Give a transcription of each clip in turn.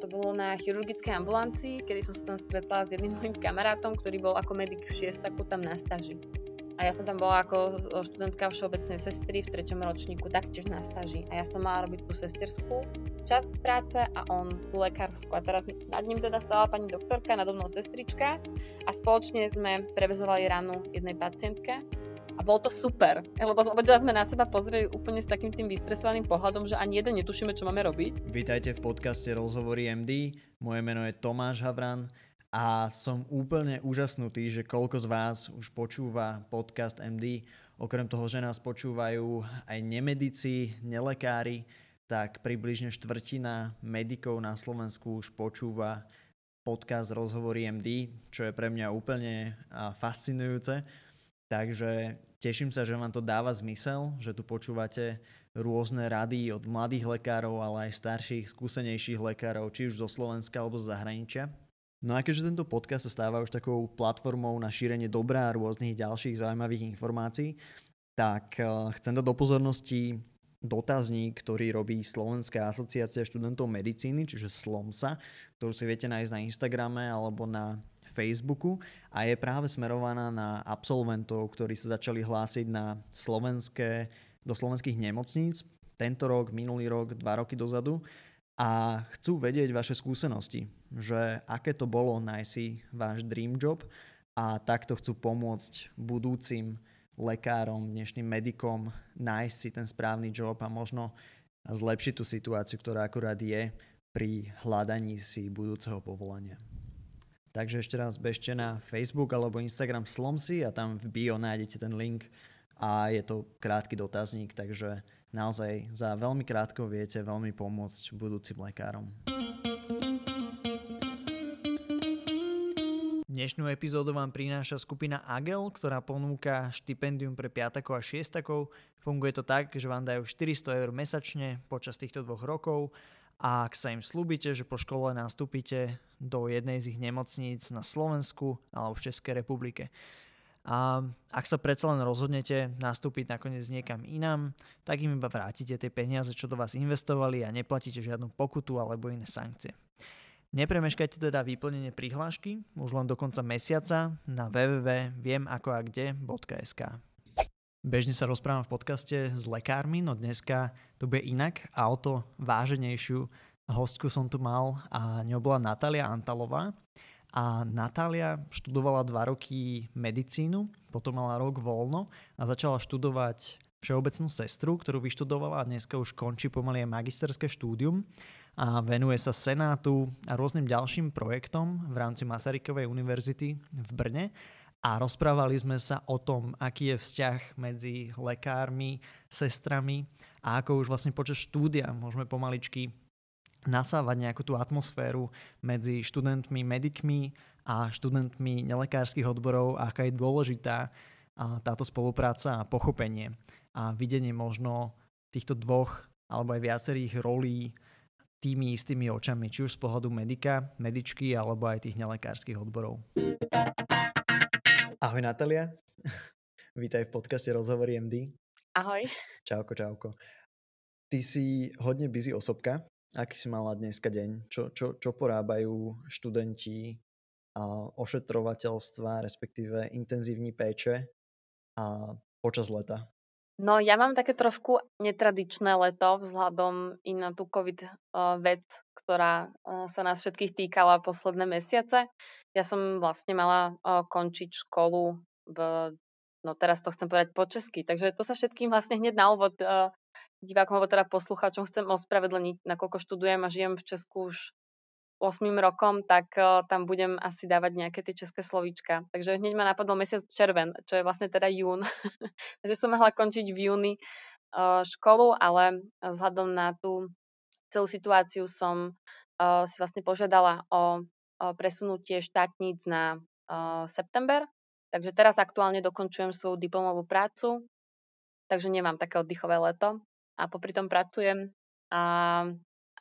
To bolo na chirurgickej ambulancii, kedy som sa tam stretla s jedným mojím kamarátom, ktorý bol ako medic v šiestaku tam na stáži. A ja som tam bola ako študentka všeobecnej sestry v 3. ročníku, taktiež na stáži. A ja som mala robiť tú sesterskú časť práce a on tú lekársku. A teraz nad ním teda stála pani doktorka, nado mnou sestrička a spoločne sme prevezovali ranu jednej pacientke. A bolo to super, lebo obidva sme na seba pozreli úplne s takým tým vystresovaným pohľadom, že ani jeden netušíme, čo máme robiť. Vítajte v podcaste Rozhovory MD, moje meno je Tomáš Havran a som úplne úžasnutý, že koľko z vás už počúva podcast MD. Okrem toho, že nás počúvajú aj nemedici, nelekári, tak približne štvrtina medikov na Slovensku už počúva podcast Rozhovory MD, čo je pre mňa úplne fascinujúce. Takže teším sa, že vám to dáva zmysel, že tu počúvate rôzne rady od mladých lekárov, ale aj starších, skúsenejších lekárov, či už zo Slovenska alebo z zahraničia. No a keďže tento podcast sa stáva už takou platformou na šírenie dobra a rôznych ďalších zaujímavých informácií, tak chcem dať do pozornosti dotazník, ktorý robí Slovenská asociácia študentov medicíny, čiže SLOMSA, ktorú si viete nájsť na Instagrame alebo na Facebooku a je práve smerovaná na absolventov, ktorí sa začali hlásiť na do slovenských nemocníc tento rok, minulý rok, 2 roky dozadu a chcú vedieť vaše skúsenosti, že aké to bolo nájsť si váš dream job a takto chcú pomôcť budúcim lekárom, dnešným medikom nájsť si ten správny job a možno zlepšiť tú situáciu, ktorá akurát je pri hľadaní si budúceho povolania. Takže ešte raz bežte na Facebook alebo Instagram SLOMSI a tam v bio nájdete ten link a je to krátky dotazník, takže naozaj za veľmi krátko viete veľmi pomôcť budúcim lekárom. Dnešnú epizódu vám prináša skupina Agel, ktorá ponúka štipendium pre 5-takov a 6-takov. Funguje to tak, že vám dajú 400 eur mesačne počas týchto 2 rokov. A ak sa im slúbite, že po škole nastúpite do jednej z ich nemocníc na Slovensku alebo v Českej republike. A ak sa predsa len rozhodnete nastúpiť nakoniec niekam inam, tak im iba vrátite tie peniaze, čo do vás investovali a neplatíte žiadnu pokutu alebo iné sankcie. Nepremeškajte teda vyplnenie prihlášky už len do konca mesiaca na www.viemakdeakde.sk. Bežne sa rozprávam v podcaste s lekármi, no dneska to bude inak a o to váženejšiu hostku som tu mal a ňou bola Natália Antalová. A Natália študovala 2 roky medicínu, potom mala rok voľno a začala študovať všeobecnú sestru, ktorú vyštudovala a dneska už končí pomaly aj magisterské štúdium a venuje sa senátu a rôznym ďalším projektom v rámci Masarykovej univerzity v Brne. A rozprávali sme sa o tom, aký je vzťah medzi lekármi, sestrami a ako už vlastne počas štúdia môžeme pomaličky nasávať nejakú tú atmosféru medzi študentmi, medikmi a študentmi nelekárskych odborov a aká je dôležitá táto spolupráca a pochopenie a videnie možno týchto dvoch alebo aj viacerých rolí tými istými očami, či už z pohľadu medika, medičky alebo aj tých nelekárskych odborov. Ahoj Natália, vítaj v podcaste Rozhovory MD. Ahoj. Čauko. Ty si hodne busy osobka. Aký si mala dneska deň? Čo porábajú študenti ošetrovateľstva, respektíve intenzívni péče a počas leta? No ja mám také trošku netradičné leto vzhľadom i na tú COVID vec, ktorá sa nás všetkých týkala posledné mesiace. Ja som vlastne mala končiť školu teraz to chcem povedať po česky, takže to sa všetkým vlastne hneď na úvod divákom alebo teda poslucháčom chcem ospravedlniť, nakoľko študujem a žijem v Česku už 8. rokom, tak tam budem asi dávať nejaké tie české slovíčka. Takže hneď ma napadol mesiac červen, čo je vlastne teda jún. Takže som mohla končiť v júni školu, ale vzhľadom na tú celú situáciu som si vlastne požiadala o presunutie štátnic na september. Takže teraz aktuálne dokončujem svoju diplomovú prácu, takže nemám také oddychové leto a popri tom pracujem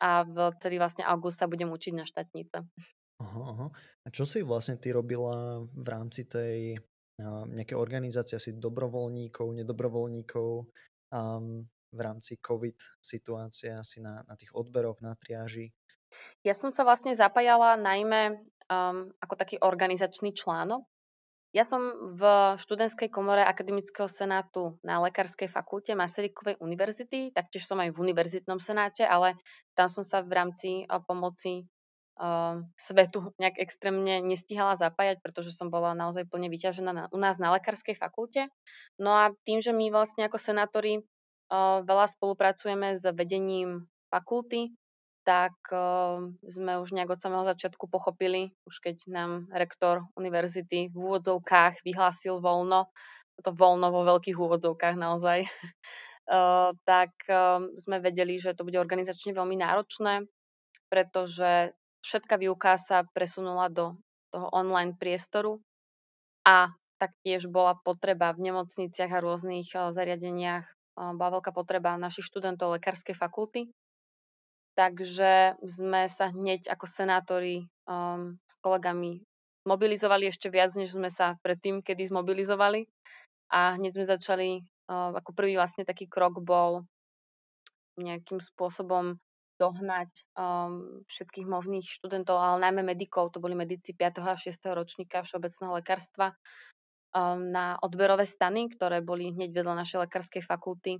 a v celý vlastne august sa budem učiť na štátnice. Aha. A čo si vlastne ty robila v rámci tej nejaké organizácie asi dobrovoľníkov, nedobrovoľníkov v rámci COVID situácie asi na tých odberoch, na triáži? Ja som sa vlastne zapájala najmä ako taký organizačný článok. Ja som v študentskej komore Akademického senátu na Lekárskej fakulte Masarykovej univerzity, taktiež som aj v univerzitnom senáte, ale tam som sa v rámci pomoci svetu nejak extrémne nestihala zapájať, pretože som bola naozaj plne vyťažená u nás na Lekárskej fakulte. No a tým, že my vlastne ako senátori veľa spolupracujeme s vedením fakulty, tak sme už nejak od samého začiatku pochopili, už keď nám rektor univerzity v úvodzovkách vyhlásil voľno, to voľno vo veľkých úvodzovkách naozaj, tak sme vedeli, že to bude organizačne veľmi náročné, pretože všetká výuka sa presunula do toho online priestoru a taktiež bola potreba v nemocniciach a rôznych zariadeniach, bola veľká potreba našich študentov lekárskej fakulty. Takže sme sa hneď ako senátori s kolegami mobilizovali ešte viac, než sme sa predtým kedy zmobilizovali. A hneď sme začali, ako prvý vlastne taký krok bol nejakým spôsobom dohnať všetkých možných študentov, ale najmä medikov, to boli medici 5. a 6. ročníka všeobecného lekárstva na odberové stany, ktoré boli hneď vedľa našej lekárskej fakulty.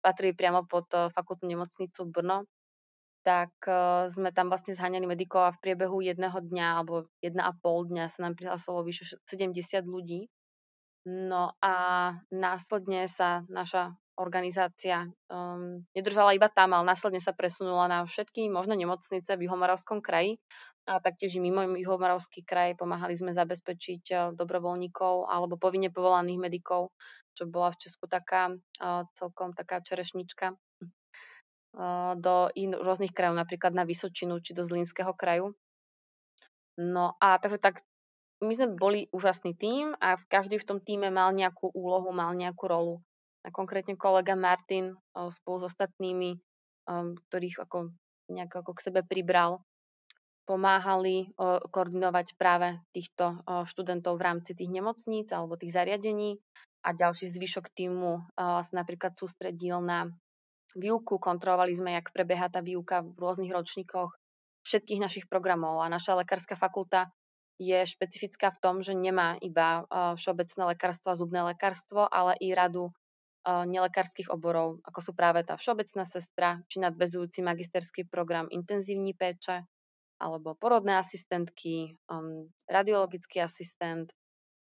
Patrili priamo pod fakultnú nemocnicu Brno, tak sme tam vlastne zháňali medikov a v priebehu jedného dňa alebo 1,5 dňa sa nám prihlásilo vyše 70 ľudí. No a následne sa naša organizácia nedržala iba tam, ale následne sa presunula na všetky možné nemocnice v Jihomoravskom kraji a taktiež i mimo Jihomoravský kraj. Pomáhali sme zabezpečiť dobrovoľníkov alebo povinne povolaných medikov, čo bola v Česku taká celkom taká čerešnička do rôznych krajov, napríklad na Vysočinu či do Zlínského kraju. No a takže tak my sme boli úžasný tím a každý v tom tíme mal nejakú úlohu, mal nejakú rolu. A konkrétne kolega Martin spolu s ostatnými, ktorých ako nejak ako k sebe pribral, pomáhali koordinovať práve týchto študentov v rámci tých nemocníc alebo tých zariadení. A ďalší zvyšok týmu sa napríklad sústredil na výuku. Kontrolovali sme, jak prebieha tá výuka v rôznych ročníkoch všetkých našich programov. A naša lekárska fakulta je špecifická v tom, že nemá iba všeobecné lekárstvo a zubné lekárstvo, ale i radu nelekárskych oborov, ako sú práve tá všeobecná sestra, či nadväzujúci magisterský program intenzívnej péče, alebo porodné asistentky, radiologický asistent,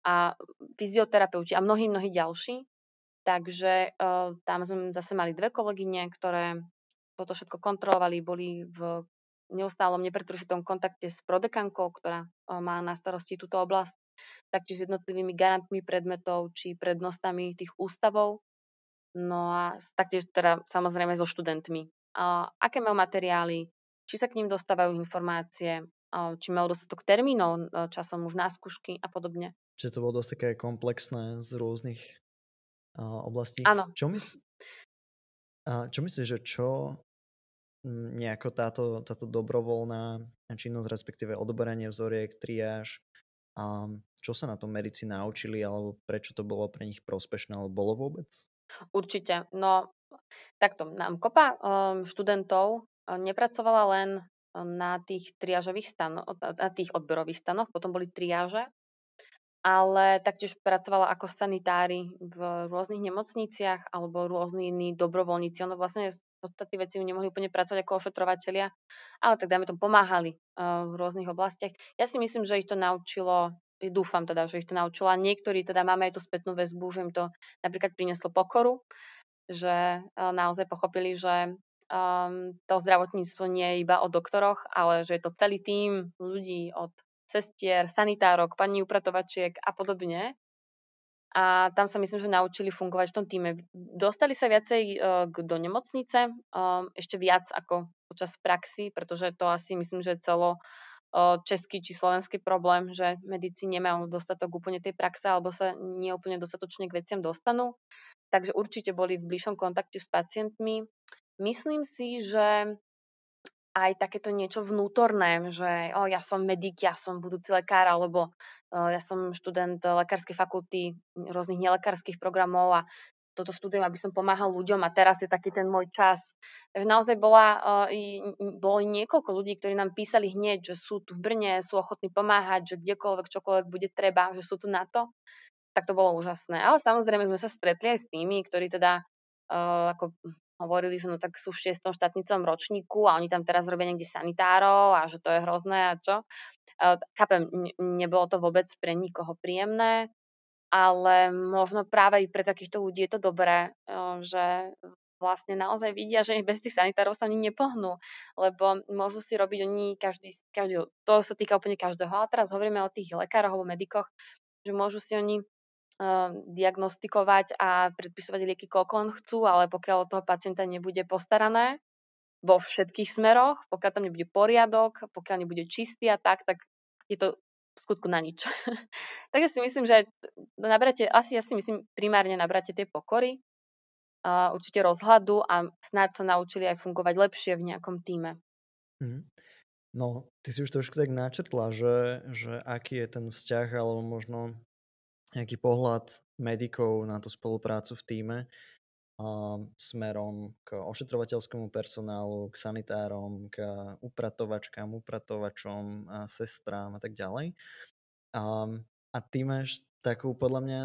a fyzioterapeuti a mnohí ďalší. Takže tam sme zase mali dve kolegyne, ktoré toto všetko kontrolovali, boli v neustálom nepretržitom kontakte s prodekankou, ktorá má na starosti túto oblasť, taktiež s jednotlivými garantmi predmetov či prednostami tých ústavov, no a taktiež teda samozrejme so študentmi. Aké majú materiály, či sa k ním dostávajú informácie, či majú dostatok termínov časom už na skúšky a podobne. Čiže to bolo dosť také komplexné z rôznych oblastí. Áno. Čo myslíš, že čo nejako táto dobrovoľná činnosť, respektíve odoberanie vzoriek, triáž, čo sa na tom medici naučili, alebo prečo to bolo pre nich prospešné, alebo bolo vôbec? Určite. No, takto nám kopa študentov nepracovala len na tých triážových stanoch, na tých odberových stanoch, potom boli triáže, ale taktiež pracovala ako sanitári v rôznych nemocniciach alebo rôzni iní dobrovoľníci. Ono vlastne v podstate veci nemohli úplne pracovať ako ošetrovatelia, ale tak dáme tomu pomáhali v rôznych oblastiach. Ja si myslím, že ich to naučilo, dúfam teda, že ich to naučilo a niektorí teda máme aj tú spätnú väzbu, že im to napríklad prinieslo pokoru, že naozaj pochopili, že to zdravotníctvo nie je iba o doktoroch, ale že je to celý tím ľudí od sestier, sanitárok, pani upratovačiek a podobne. A tam sa myslím, že naučili fungovať v tom tíme. Dostali sa viacej do nemocnice, ešte viac ako počas praxi, pretože to asi myslím, že celo český či slovenský problém, že medici nemajú dostatok úplne tej praxe alebo sa neúplne dostatočne k veciam dostanú. Takže určite boli v bližšom kontakte s pacientmi. Myslím si, že aj takéto niečo vnútorné, že ja som medic, ja som budúci lekár, alebo ja som študent lekárskej fakulty rôznych nelekárskych programov a toto štúdium, aby som pomáhal ľuďom a teraz je taký ten môj čas. Takže naozaj bolo niekoľko ľudí, ktorí nám písali hneď, že sú tu v Brne, sú ochotní pomáhať, že kdekoľvek, čokoľvek bude treba, že sú tu na to. Tak to bolo úžasné. Ale samozrejme sme sa stretli aj s tými, ktorí teda, ako hovorili sme, no tak sú v 6. štátnicom ročníku a oni tam teraz robia niekde sanitárov a že to je hrozné a čo. Chápem, nebolo to vôbec pre nikoho príjemné, ale možno práve i pre takýchto ľudí je to dobré, že vlastne naozaj vidia, že bez tých sanitárov sa oni nepohnú, lebo môžu si robiť oni každý, to sa týka úplne každého, ale teraz hovoríme o tých lekároch alebo medikoch, že môžu si oni diagnostikovať a predpisovať lieky, koľko len chcú, ale pokiaľ od toho pacienta nebude postarané vo všetkých smeroch, pokiaľ tam nebude poriadok, pokiaľ nebude čistý a tak je to v skutku na nič. Takže si myslím, že primárne nabráte tie pokory, určite rozhľadu a snáď sa naučili aj fungovať lepšie v nejakom tíme. No, ty si už trošku tak načrtla, že aký je ten vzťah alebo možno nejaký pohľad medikov na tú spoluprácu v tíme smerom k ošetrovateľskému personálu, k sanitárom, k upratovačkám, upratovačom, a sestrám a tak ďalej. A ty máš takú podľa mňa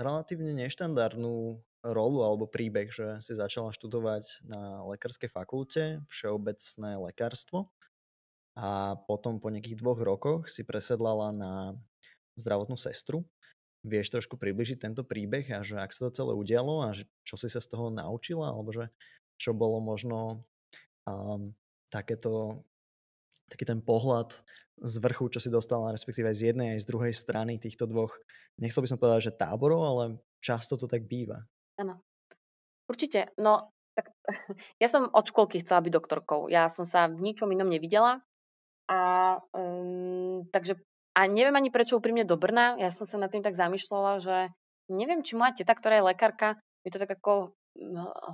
relatívne neštandardnú rolu alebo príbeh, že si začala študovať na lekárskej fakulte všeobecné lekárstvo a potom po nejakých 2 rokoch si presedlala na zdravotnú sestru. Vieš trošku približiť tento príbeh a že ak sa to celé udialo a že čo si sa z toho naučila alebo že čo bolo možno taký ten pohľad z vrchu, čo si dostala respektíve z jednej aj z druhej strany týchto dvoch, nechcel by som povedať, že táborov, ale často to tak býva. Áno, určite. No, tak, ja som od školky chcela byť doktorkou. Ja som sa v nikom inom nevidela a takže a neviem ani prečo úprimne do Brna, ja som sa nad tým tak zamýšľala, že neviem, či moja teta, ktorá je lekárka, mi to tak ako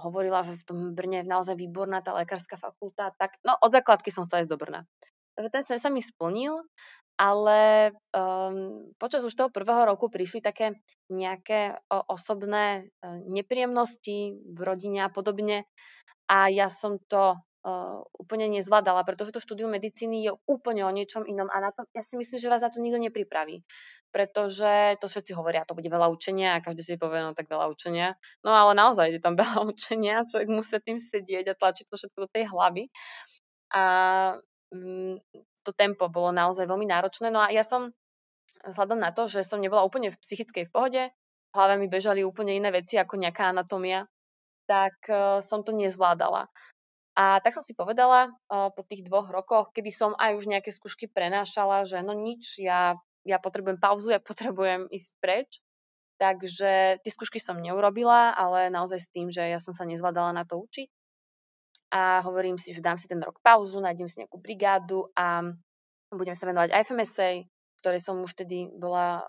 hovorila, že v tom Brne je naozaj výborná tá lekárska fakulta, tak no od základky som chcela ísť do Brna. Ten sen sa mi splnil, ale počas už toho 1. roku prišli také nejaké osobné nepríjemnosti v rodine a podobne a ja som to úplne nezvládala, pretože to štúdium medicíny je úplne o niečom inom a na to, ja si myslím, že vás na to nikto nepripraví, pretože to všetci hovoria, to bude veľa učenia a každý si povie, no tak veľa učenia, no ale naozaj je tam veľa učenia, človek musí tým sedieť a tlačiť to všetko do tej hlavy a to tempo bolo naozaj veľmi náročné, no a ja som vzhľadom na to, že som nebola úplne v psychickej v pohode, v hlave mi bežali úplne iné veci ako nejaká anatómia, tak som to nezvládala. A tak som si povedala po tých 2 rokoch, kedy som aj už nejaké skúšky prenášala, že no nič, ja potrebujem pauzu, ja potrebujem ísť preč. Takže tie skúšky som neurobila, ale naozaj s tým, že ja som sa nezvládala na to učiť. A hovorím si, že dám si ten rok pauzu, nájdem si nejakú brigádu a budem sa venovať IFMSA, v ktorej som už vtedy bola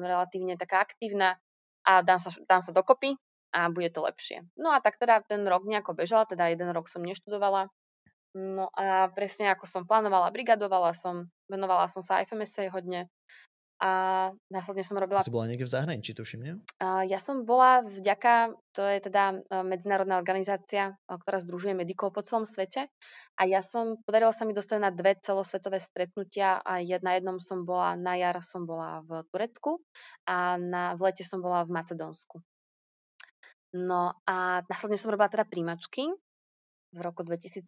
relatívne taká aktívna a dám sa dokopy a bude to lepšie. No a tak teda ten rok nejako bežala, teda 1 rok som neštudovala. No a presne ako som plánovala, brigadovala som, venovala som sa FMSA hodne a následne som robila... Si bola niekde v zahraničí, tuším, nie? Ja som bola vďaka, to je teda medzinárodná organizácia, ktorá združuje medikov po celom svete a podarilo sa mi dostať na 2 celosvetové stretnutia a na jednom som bola, na jar som bola v Turecku a v lete som bola v Macedónsku. No a následne som robila teda príjmačky v roku 2015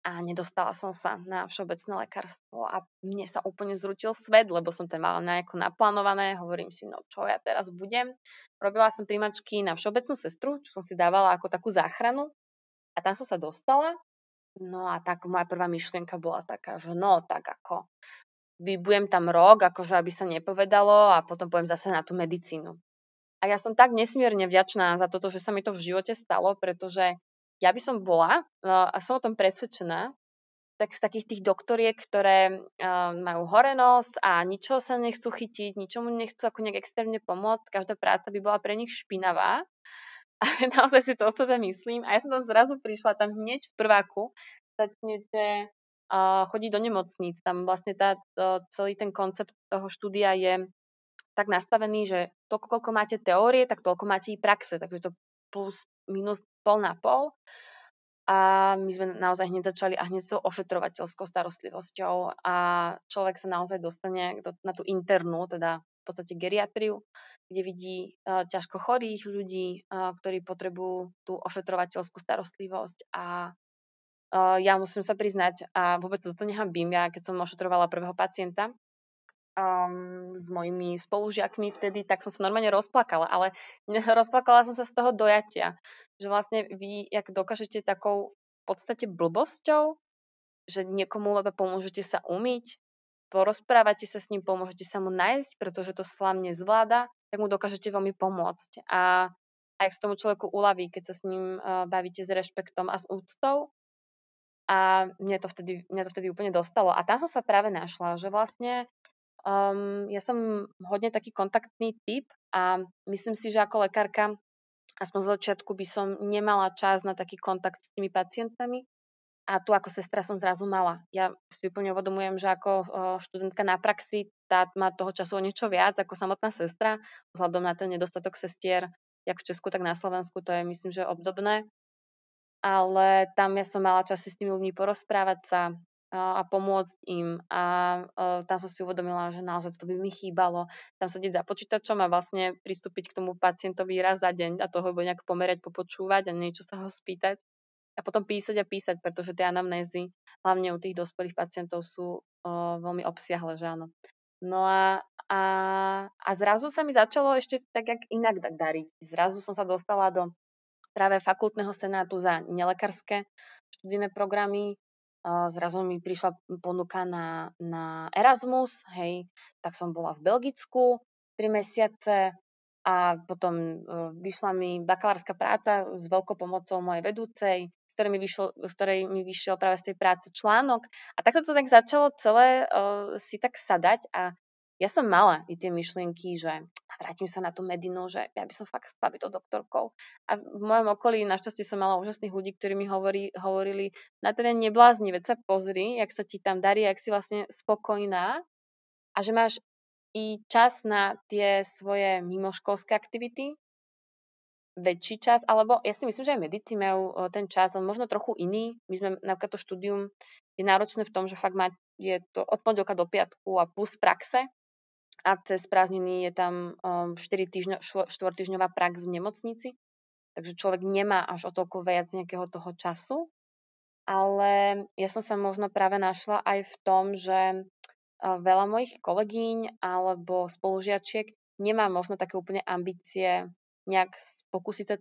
a nedostala som sa na všeobecné lekárstvo a mne sa úplne zrútil svet, lebo som to mala nejako naplánované, hovorím si, no čo ja teraz budem. Robila som príjmačky na všeobecnú sestru, čo som si dávala ako takú záchranu a tam som sa dostala. No a tak moja prvá myšlienka bola taká, že no tak ako vybujem tam rok, akože aby sa nepovedalo a potom pôjdem zase na tú medicínu. A ja som tak nesmierne vďačná za toto, že sa mi to v živote stalo, pretože ja by som bola, a som o tom presvedčená, tak z takých tých doktoriek, ktoré majú horenosť a ničoho sa nechcú chytiť, ničomu nechcú ako nejak extrémne pomôcť, každá práca by bola pre nich špinavá. A naozaj si to o sebe myslím. A ja som tam zrazu prišla, tam hneď v prváku začnete chodiť do nemocníc. Tam vlastne celý ten koncept toho štúdia je tak nastavený, že to, koľko máte teórie, tak toľko máte i praxe. Takže to plus, minus, pol na pol. A my sme naozaj hneď začali a hneď s tou ošetrovateľskou starostlivosťou a človek sa naozaj dostane na tú internú, teda v podstate geriatriu, kde vidí ťažko chorých ľudí, ktorí potrebujú tú ošetrovateľskú starostlivosť. A ja musím sa priznať, a vôbec to nehambím, ja keď som ošetrovala prvého pacienta s mojimi spolužiakmi vtedy, tak som sa normálne rozplakala, ale rozplakala som sa z toho dojatia, že vlastne vy, jak dokážete takou v podstate blbosťou, že niekomu lebo pomôžete sa umyť, porozprávate sa s ním, pomôžete sa mu nájsť, pretože to sám nezvláda, tak mu dokážete veľmi pomôcť. A jak sa tomu človeku uľaví, keď sa s ním bavíte s rešpektom a s úctou. A mňa to vtedy úplne dostalo. A tam som sa práve našla, že vlastne ja som hodne taký kontaktný typ a myslím si, že ako lekárka aspoň z začiatku by som nemala čas na taký kontakt s tými pacientami a tu ako sestra som zrazu mala. Ja si úplne uvedomujem, že ako študentka na praxi tá má toho času o niečo viac ako samotná sestra vzhľadom na ten nedostatok sestier jak v Česku, tak na Slovensku, to je myslím, že obdobné, ale tam ja som mala čas si s tými ľuďmi porozprávať sa a pomôcť im a tam som si uvedomila, že naozaj to by mi chýbalo tam sedieť za počítačom a vlastne pristúpiť k tomu pacientovi raz za deň a toho nejak pomerať, popočúvať a niečo sa ho spýtať a potom písať, pretože tie anamnézy hlavne u tých dospelých pacientov sú veľmi obsiahle, že áno. No a zrazu sa mi začalo ešte tak jak inak dariť. Zrazu som sa dostala do práve fakultného senátu za nelekárske študijné programy. Zrazu mi prišla ponuka na Erasmus, hej, tak som bola v Belgicku 3 mesiace a potom vyšla mi bakalárska práca s veľkou pomocou mojej vedúcej, z ktorej mi vyšiel práve z tej práce článok a takto to tak začalo celé si tak sadať a ja som mala i tie myšlienky, že vrátim sa na tú medinu, že ja by som fakt chcela byť to doktorkou. A v mojom okolí našťastie som mala úžasných ľudí, ktorí mi hovorili, na teda neblázni, veď sa pozri, jak sa ti tam darí, jak si vlastne spokojná a že máš i čas na tie svoje mimoškolské aktivity, väčší čas, alebo ja si myslím, že aj medici majú ten čas, ale možno trochu iný. My sme, napríklad to štúdium je náročné v tom, že fakt je to od pondelka do piatku a plus praxe, a cez prázdniny je tam 4-týždňová prax v nemocnici, takže človek nemá až o toľko viac nejakého toho času. Ale ja som sa možno práve našla aj v tom, že veľa mojich kolegyň alebo spolužiačiek nemá možno také úplne ambície nejak pokúsiť sa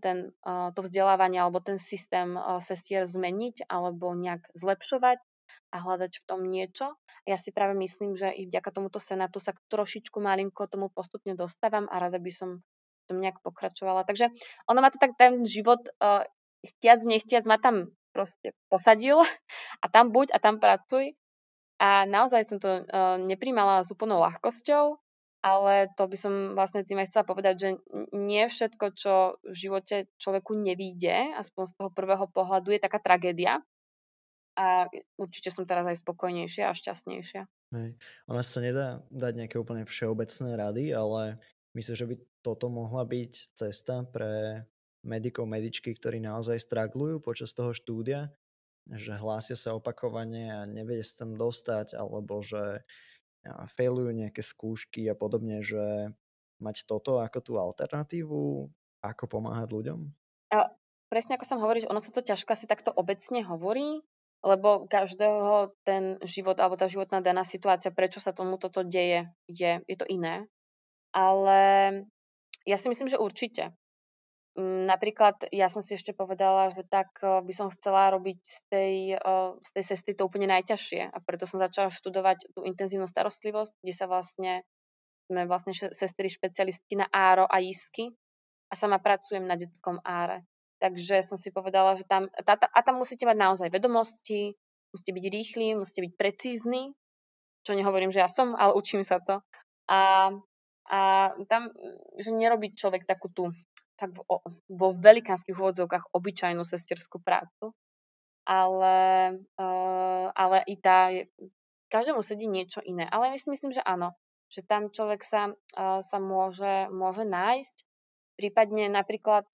to vzdelávanie alebo ten systém sestier zmeniť alebo nejak zlepšovať a hľadať v tom niečo. Ja si práve myslím, že i vďaka tomuto senátu sa trošičku malinko tomu postupne dostávam a rada by som tom nejak pokračovala. Takže ono ma to tak ten život chtiac, nechtiac ma tam proste posadil a tam buď a tam pracuj. A naozaj som to nepríjmala s úplnou ľahkosťou, ale to by som vlastne tým aj chcela povedať, že nie všetko, čo v živote človeku nevíde, aspoň z toho prvého pohľadu, je taká tragédia. A určite som teraz aj spokojnejšia a šťastnejšia. Hej. Ona sa nedá dať nejaké úplne všeobecné rady, ale myslím, že by toto mohla byť cesta pre medikov, medičky, ktorí naozaj straglujú počas toho štúdia, že hlásia sa opakovane a nevedia sa tam dostať, alebo že failujú nejaké skúšky a podobne, že mať toto ako tú alternatívu, ako pomáhať ľuďom? A presne ako som hovoril, ono sa to ťažko asi takto obecne hovorí, lebo každého ten život alebo tá životná daná situácia, prečo sa tomu toto deje, je to iné. Ale ja si myslím, že určite. Napríklad ja som si ešte povedala, že tak by som chcela robiť z tej sestry to úplne najťažšie a preto som začala študovať tú intenzívnu starostlivosť, kde sa sme sestry špecialistky na áro a jízky a sama pracujem na detskom áre. Takže som si povedala, že tam musíte mať naozaj vedomosti, musíte byť rýchli, musíte byť precízni, čo nehovorím, že ja som, ale učím sa to. A tam, že nerobí človek takú tú, tak vo velikánskych úvodzovkách obyčajnú sesterskú prácu, ale i každému sedí niečo iné. Ale ja si myslím, že áno, že tam človek sa môže nájsť. Prípadne napríklad,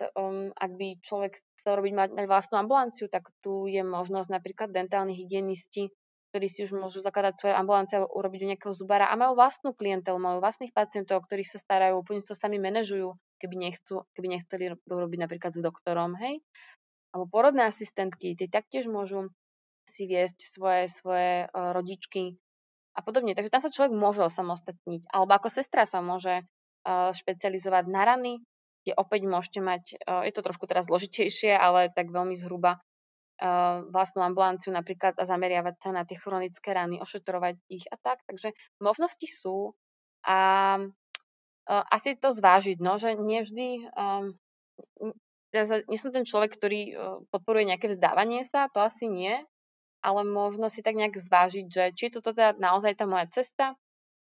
ak by človek chcel robiť mať vlastnú ambulanciu, tak tu je možnosť napríklad dentálni hygienisti, ktorí si už môžu zakladať svoje ambulancie alebo urobiť u nejakého zubára a majú vlastnú klientelu, majú vlastných pacientov, ktorí sa starajú, úplne to sami manažujú, keby nechceli robiť napríklad s doktorom, hej. Alebo porodné asistentky, tie taktiež môžu si viesť svoje rodičky a podobne. Takže tam sa človek môže osamostatniť. Alebo ako sestra sa môže špecializovať na rany, kde opäť môžete mať, je to trošku teraz zložitejšie, ale tak veľmi zhruba vlastnú ambulanciu napríklad a zameriavať sa na tie chronické rany, ošetrovať ich a tak. Takže možnosti sú a asi to zvážiť, no, že nevždy... Ja nie som ten človek, ktorý podporuje nejaké vzdávanie sa, to asi nie, ale možno si tak nejak zvážiť, že či je toto teda naozaj tá moja cesta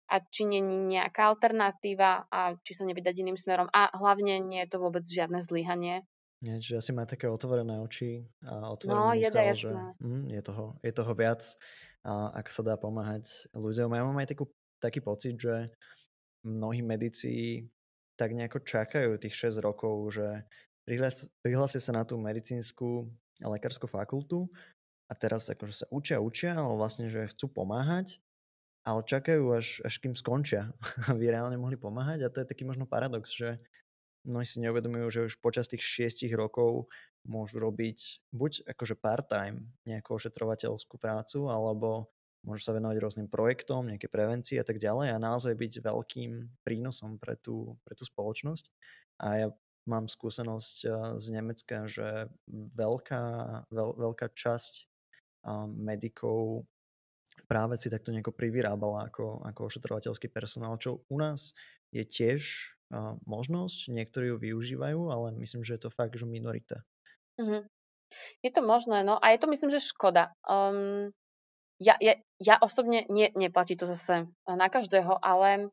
a či nie je nejaká alternatíva a či sa nevydať iným smerom a hlavne nie je to vôbec žiadne zlyhanie. Nie, čiže asi má také otvorené oči a otvorené mysle, že je toho viac, a ak sa dá pomáhať ľuďom. Ja mám aj taký pocit, že mnohí medici tak nejako čakajú tých 6 rokov, že prihlásia sa na tú medicínsku a lekárskú fakultu a teraz akože sa učia, ale vlastne, že chcú pomáhať, ale čakajú až kým skončia, aby reálne mohli pomáhať a to je taký možno paradox, že mnohí si neuvedomujú, že už počas tých 6 rokov môžu robiť buď akože part-time nejakú ošetrovateľskú prácu, alebo môžu sa venovať rôznym projektom, nejaké prevencie a tak ďalej a naozaj byť veľkým prínosom pre tú spoločnosť. A ja mám skúsenosť z Nemecka, že veľká časť medikov práve si takto nejako privyrábala ako ošetrovateľský personál, čo u nás je tiež možnosť, niektorí ju využívajú, ale myslím, že je to fakt, že minorita. Mm-hmm. Je to možné, no a je to myslím, že škoda. Ja osobne, neplatí to zase na každého, ale...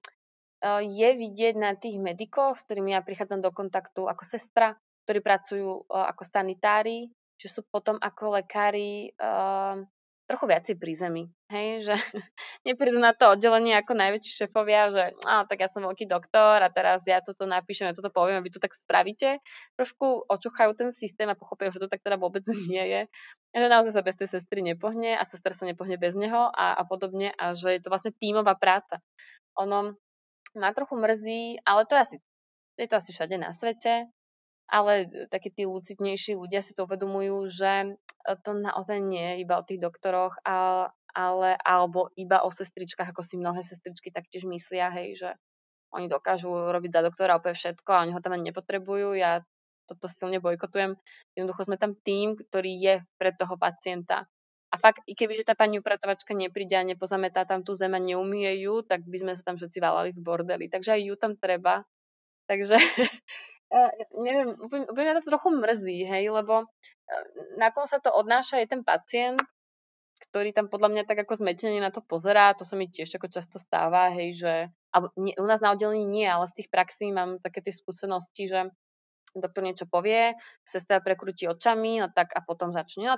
je vidieť na tých medikoch, s ktorými ja prichádzam do kontaktu ako sestra, ktorí pracujú ako sanitári, že sú potom ako lekári trochu viac pri zemi. Hej, že neprídu na to oddelenie ako najväčší šéfovia, že tak ja som veľký doktor a teraz ja toto napíšem, ja toto poviem a vy to tak spravíte. Trošku očúchajú ten systém a pochopia, že to tak teda vôbec nie je. Že naozaj sa bez tej sestry nepohne a sestra sa nepohne bez neho a podobne a že je to vlastne tímová práca. Ma trochu mrzí, ale to je asi všade na svete, ale takí tí lucidnejší ľudia si to uvedomujú, že to naozaj nie je iba o tých doktoroch, ale alebo iba o sestričkách, ako si mnohé sestričky taktiež myslia, hej, že oni dokážu robiť za doktora úplne všetko a oni ho tam ani nepotrebujú, ja toto silne bojkotujem, jednoducho sme tam tým, ktorý je pre toho pacienta. A fakt, i kebyže tá pani upratovačka nepríde a nepozametá tam tú zem a neumie ju, tak by sme sa tam všetci valali v bordeli. Takže aj ju tam treba. Takže, neviem, úplne na to trochu mrzí, hej, lebo na kom sa to odnáša je ten pacient, ktorý tam podľa mňa tak ako zmetený na to pozerá. To sa mi tiež ako často stáva, hej, že... u nás na oddelení nie, ale z tých praxí mám také tie skúsenosti, že doktor niečo povie, sestra prekrúti očami a potom začne,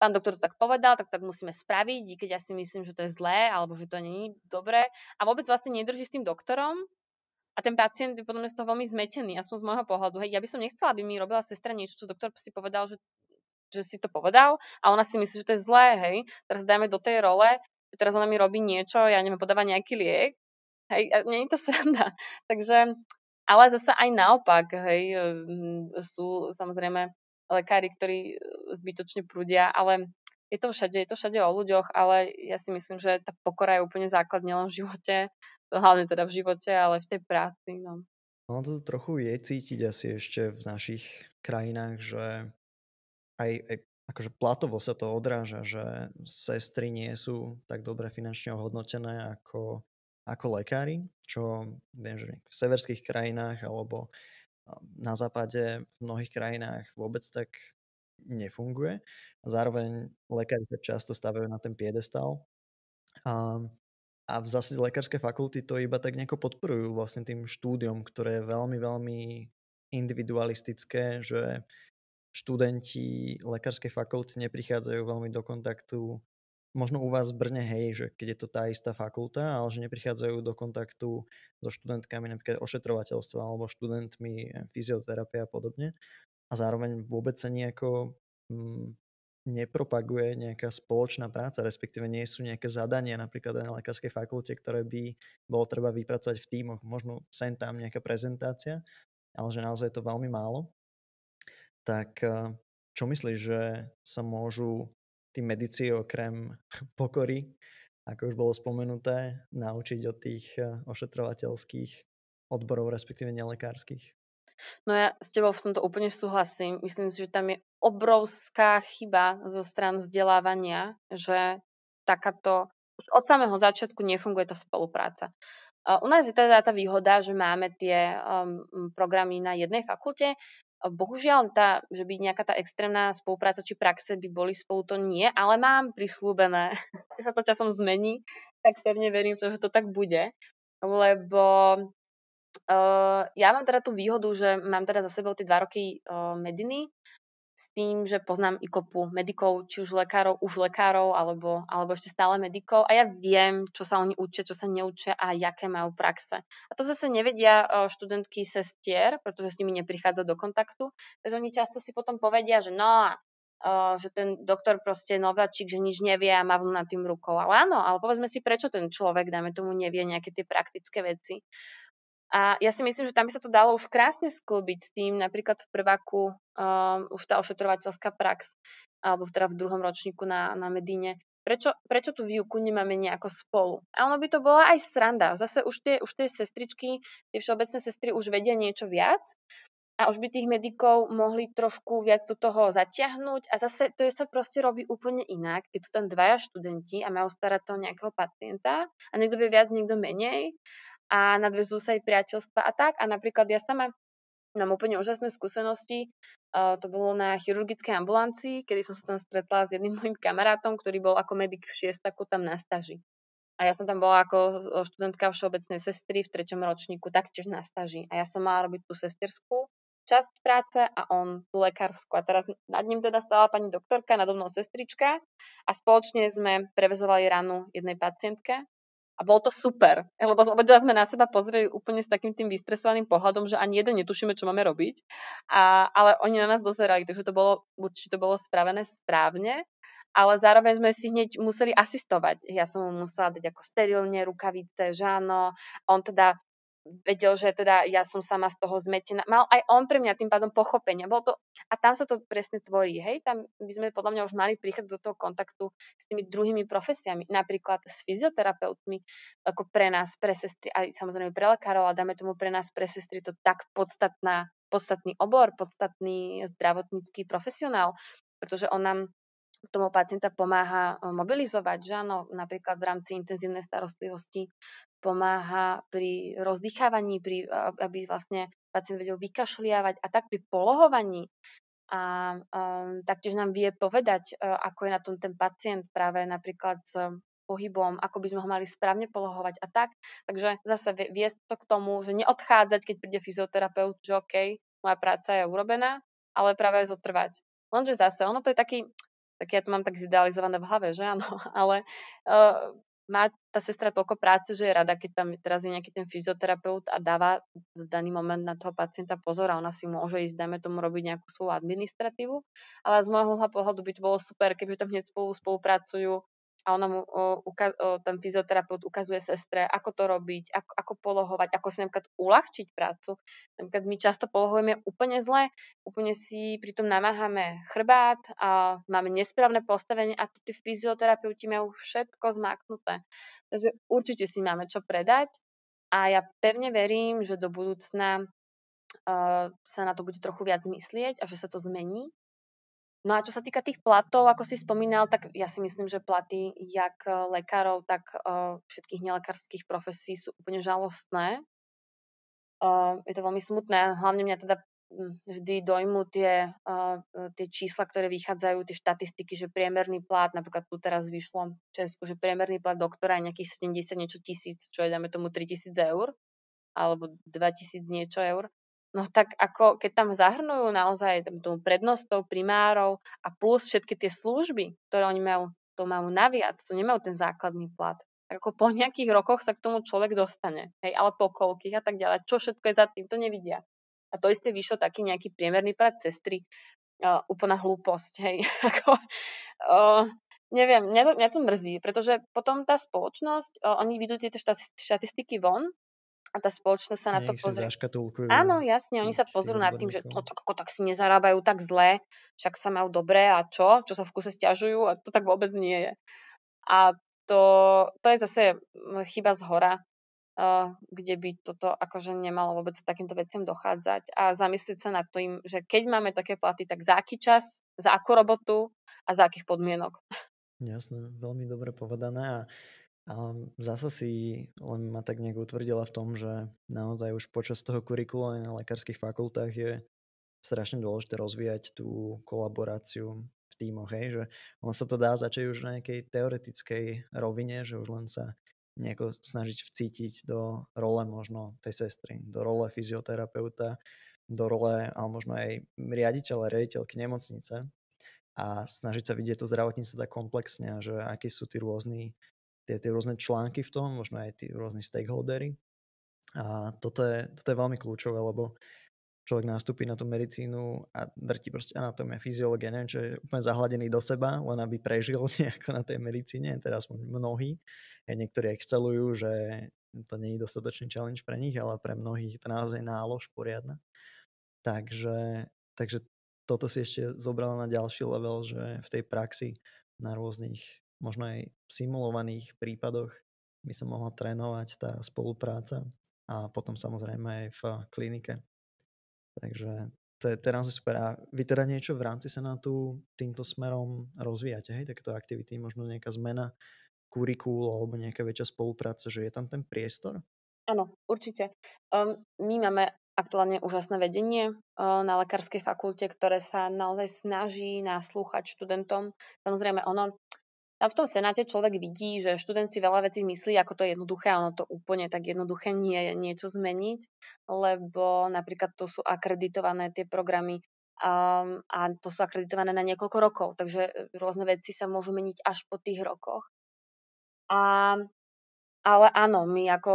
pán doktor to tak povedal, tak musíme spraviť, i keď ja si myslím, že to je zlé, alebo že to nie je dobré. A vôbec vlastne nedrží s tým doktorom a ten pacient je podľa mňa z toho veľmi zmetený, aspoň z môjho pohľadu. Hej, ja by som nechcela, aby mi robila sestra niečo, čo doktor si povedal, že si to povedal a ona si myslí, že to je zlé, hej. Teraz dajme do tej role, že teraz ona mi robí niečo, ja neviem, podáva nejaký liek. Hej, nie je to sranda. Takže, ale zase aj naopak, hej, sú samozrejme lekári, ktorí zbytočne prúdia, ale je to všade o ľuďoch, ale ja si myslím, že tá pokora je úplne základ nielen v živote, hlavne teda v živote, ale v tej práci. No. Ono to trochu je cítiť asi ešte v našich krajinách, že aj akože platovo sa to odráža, že sestry nie sú tak dobre finančne ohodnotené ako lekári, čo viem, že v severských krajinách alebo na západe v mnohých krajinách vôbec tak nefunguje. Zároveň lekári sa často stavajú na ten piedestal. A v zásade lekárske fakulty to iba tak nejako podporujú vlastne tým štúdiom, ktoré je veľmi, veľmi individualistické, že študenti lekárskej fakulty neprichádzajú veľmi do kontaktu možno u vás v Brne, hej, že keď je to tá istá fakulta, ale že neprichádzajú do kontaktu so študentkami napríklad ošetrovateľstva alebo študentmi fyzioterapie a podobne. A zároveň vôbec sa nejako nepropaguje nejaká spoločná práca, respektíve nie sú nejaké zadania napríklad na lekárskej fakulte, ktoré by bolo treba vypracovať v tímoch. Možno sem tam nejaká prezentácia, ale že naozaj je to veľmi málo. Tak čo myslíš, že sa môžu tí medici okrem pokory, ako už bolo spomenuté, naučiť od tých ošetrovateľských odborov, respektíve nelekárskych? No ja s tebou v tomto úplne súhlasím. Myslím si, že tam je obrovská chyba zo strán vzdelávania, že takáto už od samého začiatku nefunguje tá spolupráca. U nás je teda tá výhoda, že máme tie programy na jednej fakulte. Bohužiaľ, že by nejaká tá extrémna spolupráca či praxe by boli spolu, to nie, ale mám prisľúbené, keď sa to časom zmení, tak pevne verím, že to tak bude, lebo ja mám teda tú výhodu, že mám teda za sebou tie 2 roky mediny, s tým, že poznám i kopu medikov, či už lekárov, alebo ešte stále medikov, a ja viem, čo sa oni učia, čo sa neučia a jaké majú praxe. A to zase nevedia študentky sestier, pretože s nimi neprichádza do kontaktu, takže oni často si potom povedia, že no, že ten doktor proste nováčik, že nič nevie a mávnu nad tým rukou. Ale áno, ale povedzme si, prečo ten človek, dáme tomu, nevie nejaké tie praktické veci. A ja si myslím, že tam by sa to dalo už krásne skĺbiť s tým, napríklad v prváku už tá ošetrovateľská prax, alebo teda v 2. ročníku na Medine. Prečo tú výuku nemáme nejako spolu? A ono by to bola aj sranda. Zase už tie sestričky, tie všeobecné sestry už vedia niečo viac a už by tých medikov mohli trošku viac do toho zatiahnuť. A zase to sa proste robí úplne inak, keď sú tam 2 študenti a majú starať sa o nejakého pacienta a niekto vie viac, niekto menej. A nadvezujú sa aj priateľstva a tak. A napríklad ja sama mám úplne úžasné skúsenosti. To bolo na chirurgickej ambulancii, kedy som sa tam stretla s jedným mojim kamarátom, ktorý bol ako medik v 6. tam na stáži. A ja som tam bola ako študentka všeobecnej sestry v 3. ročníku, taktiež na stáži. A ja som mala robiť tú sesterskú časť práce a on tú lekársku. A teraz nad ním teda stála pani doktorka, nado mnou sestrička a spoločne sme prevezovali ranu jednej pacientke. A bolo to super, lebo obidva sme na seba pozreli úplne s takým tým vystresovaným pohľadom, že ani jeden netušíme, čo máme robiť, ale oni na nás dozerali, takže určite to bolo spravené správne, ale zároveň sme si hneď museli asistovať. Ja som mu musela dať ako sterilne, rukavice, žáno, a on teda vedel, že teda ja som sama z toho zmetená. Mal aj on pre mňa tým pádom pochopenie. A tam sa to presne tvorí, hej? Tam by sme podľa mňa už mali prichádzať do toho kontaktu s tými druhými profesiami, napríklad s fyzioterapeutmi, ako pre nás, pre sestry, aj samozrejme pre lekárov, a dáme tomu pre nás, pre sestry, to tak podstatný obor, podstatný zdravotnícky profesionál, pretože on nám tomu pacienta pomáha mobilizovať, že áno, napríklad v rámci intenzívnej starostlivosti pomáha pri rozdýchávaní, aby vlastne pacient vedel vykašliavať, a tak pri polohovaní. A taktiež nám vie povedať, ako je na tom ten pacient práve napríklad s pohybom, ako by sme ho mali správne polohovať a tak. Takže zase viesť to k tomu, že neodchádzať, keď príde fyzioterapeut, že OK, moja práca je urobená, ale práve zotrvať. Lenže zase, ono to je taký, tak ja to mám tak zidealizované v hlave, že áno, ale má tá sestra toľko práce, že je rada, keď tam teraz je nejaký ten fyzioterapeut a dáva v daný moment na toho pacienta pozor, a ona si môže ísť, dajme tomu, robiť nejakú svoju administratívu, ale z môjho pohľadu by to bolo super, keby tam hneď spolupracujú a ona mu, ten fyzioterapeut ukazuje sestre, ako to robiť, ako polohovať, ako si napríklad uľahčiť prácu. Napríklad my často polohujeme úplne zle, úplne si pritom namáhame chrbát a máme nesprávne postavenie, a tí fyzioterapeuti majú všetko zmáknuté. Takže určite si máme čo predať a ja pevne verím, že do budúcna sa na to bude trochu viac myslieť a že sa to zmení. No a čo sa týka tých platov, ako si spomínal, tak ja si myslím, že platy jak lekárov, tak všetkých nelekárskych profesí sú úplne žalostné. Je to veľmi smutné. Hlavne mňa teda vždy dojmú tie čísla, ktoré vychádzajú, tie štatistiky, že priemerný plat, napríklad tu teraz vyšlo v Česku, že priemerný plat doktora je nejakých 70 niečo tisíc, čo je, dáme tomu, 3 000 eur, alebo 2 000 niečo eur. No tak ako keď tam zahrnujú naozaj tomu prednostov, primárov a plus všetky tie služby, ktoré oni majú, to majú naviac, to nemajú ten základný plat. Tak ako po nejakých rokoch sa k tomu človek dostane, hej, ale po koľkých a tak ďalej, čo všetko je za tým, to nevidia. A to isté vyšlo taký nejaký priemerný plat sestry, úplná hlúposť, hej, ako... Neviem, mňa to mrzí, pretože potom tá spoločnosť, oni vidú tieto štatistiky von a tá spoločnosť sa na to pozrie. Áno, jasne, oni sa pozrú nad tým, že tak si nezarábajú tak zle, však sa majú dobre a čo sa v kuse sťažujú a to tak vôbec nie je. A to je zase chyba zhora, kde by toto akože nemalo vôbec takýmto veciam dochádzať a zamyslieť sa nad tým, že keď máme také platy, tak za aký čas, za akú robotu a za akých podmienok. Jasné, veľmi dobre povedané a zasa si len ma tak nejak utvrdila v tom, že naozaj už počas toho kurikula na lekárskych fakultách je strašne dôležité rozvíjať tú kolaboráciu v tímoch, hej, že ono sa to dá začať už na nejakej teoretickej rovine, že už len sa nejako snažiť vcítiť do role možno tej sestry, do role fyzioterapeuta, do role, ale možno aj riaditeľa, riaditeľky nemocnice. A snažiť sa vidieť to zdravotníctvo tak komplexne, že akí sú tí rôzne, tie rôzne články v tom, možno aj tí rôzni stakeholdery. A toto je veľmi kľúčové, lebo človek nastúpi na tú medicínu a drtí proste anatómia, fyziológia, neviem, čo je úplne zahladený do seba, len aby prežil nejako na tej medicíne, teraz mnohí. Niektorí excelujú, že to nie je dostatočný challenge pre nich, ale pre mnohých to naozaj nálož poriadna. Takže toto si ešte zobrala na ďalší level, že v tej praxi na rôznych, možno aj simulovaných prípadoch by sa mohla trénovať tá spolupráca a potom samozrejme aj v klinike. Takže to je naozaj super. A vy teda niečo v rámci senátu týmto smerom rozvíjate, hej? Takéto aktivity, možno nejaká zmena kurikúl alebo nejaká väčšia spolupráca, že je tam ten priestor? Áno, určite. My máme aktuálne úžasné vedenie na lekárskej fakulte, ktoré sa naozaj snaží naslúchať študentom. Samozrejme, v tom senáte človek vidí, že študent si veľa vecí myslí, ako to je jednoduché, a ono to úplne tak jednoduché nie je niečo zmeniť, lebo napríklad to sú akreditované tie programy a to sú akreditované na niekoľko rokov, takže rôzne veci sa môžu meniť až po tých rokoch. Ale áno, my ako...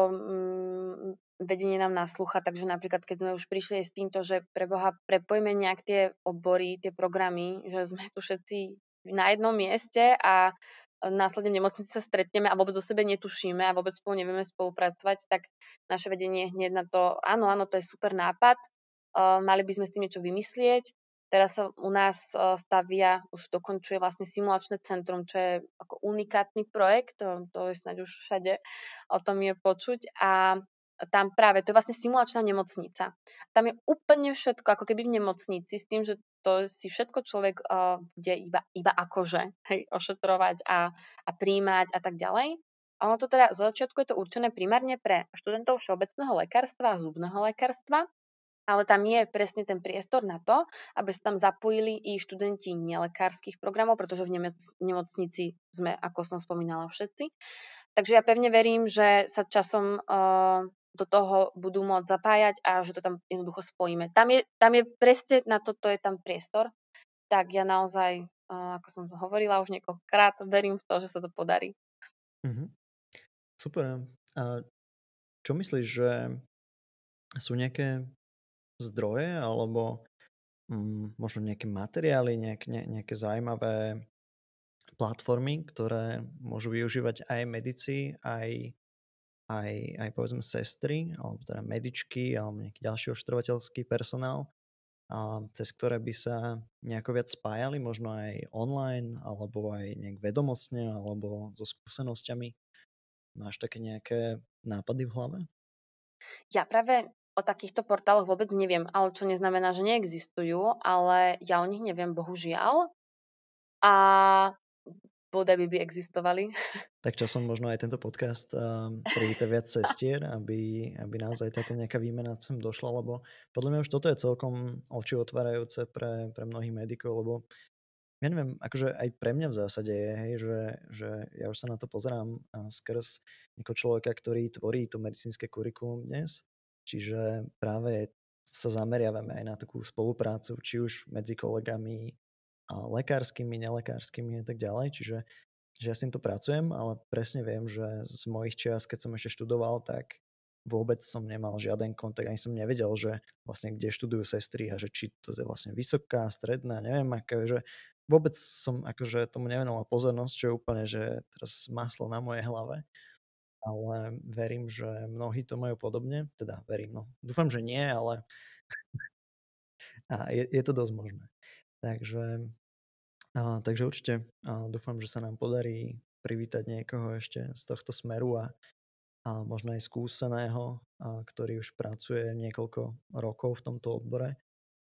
vedenie nám naslúcha, takže napríklad keď sme už prišli s týmto, že preboha prepojme nejak tie obory, tie programy, že sme tu všetci na jednom mieste a následne v nemocnici sa stretneme a vôbec o sebe netušíme a vôbec spolu nevieme spolupracovať, tak naše vedenie hneď na to, áno, to je super nápad, mali by sme s tým niečo vymyslieť. Teraz sa u nás stavia, už dokončuje vlastne simulačné centrum, čo je ako unikátny projekt, to je snáď už všade, o tom je počuť a tam práve, to je vlastne simulačná nemocnica. Tam je úplne všetko, ako keby v nemocnici, s tým, že to si všetko človek bude iba akože, hej, ošetrovať a príjmať a tak ďalej. A ono to teda, zo začiatku je to určené primárne pre študentov všeobecného lekárstva a zubného lekárstva, ale tam je presne ten priestor na to, aby sa tam zapojili i študenti nelekárskych programov, pretože v nemocnici sme, ako som spomínala, všetci. Takže ja pevne verím, že sa časom do toho budú môcť zapájať a že to tam jednoducho spojíme. Tam je presne na toto je tam priestor, tak ja naozaj, ako som to hovorila už niekoľkokrát, verím v to, že sa to podarí. Mm-hmm. Super. A čo myslíš, že sú nejaké zdroje alebo možno nejaké materiály, nejaké zaujímavé platformy, ktoré môžu využívať aj medici, aj povedzme sestry, alebo teda medičky, alebo nejaký ďalší ošetrovateľský personál, cez ktoré by sa nejako viac spájali, možno aj online, alebo aj nejak vedomostne, alebo so skúsenosťami. Máš také nejaké nápady v hlave? Ja práve o takýchto portáloch vôbec neviem, ale čo neznamená, že neexistujú, ale ja o nich neviem, bohužiaľ. A bodaj by existovali. Tak časom možno aj tento podcast privíta viac sestier, aby naozaj táto nejaká výmena sem došla, lebo podľa mňa už toto je celkom oči otvárajúce pre mnohých medikov, lebo ja neviem, akože aj pre mňa v zásade je, hej, že ja už sa na to pozerám skrz nejakého človeka, ktorý tvorí to medicínske kurikulum dnes, čiže práve sa zameriavame aj na takú spoluprácu, či už medzi kolegami a lekárskymi, nelekárskymi a tak ďalej. Čiže že ja s týmto pracujem, ale presne viem, že z mojich čias, keď som ešte študoval, tak vôbec som nemal žiaden kontakt, ani som nevedel, že vlastne kde študujú sestry a že či to je vlastne vysoká, stredná, neviem aká, že vôbec som akože tomu nevenoval pozornosť, čo je úplne, že teraz maslo na mojej hlave. Ale verím, že mnohí to majú podobne. Teda verím, no. Dúfam, že nie, ale a je to dosť možné. Takže určite dúfam, že sa nám podarí privítať niekoho ešte z tohto smeru a možno aj skúseného, ktorý už pracuje niekoľko rokov v tomto odbore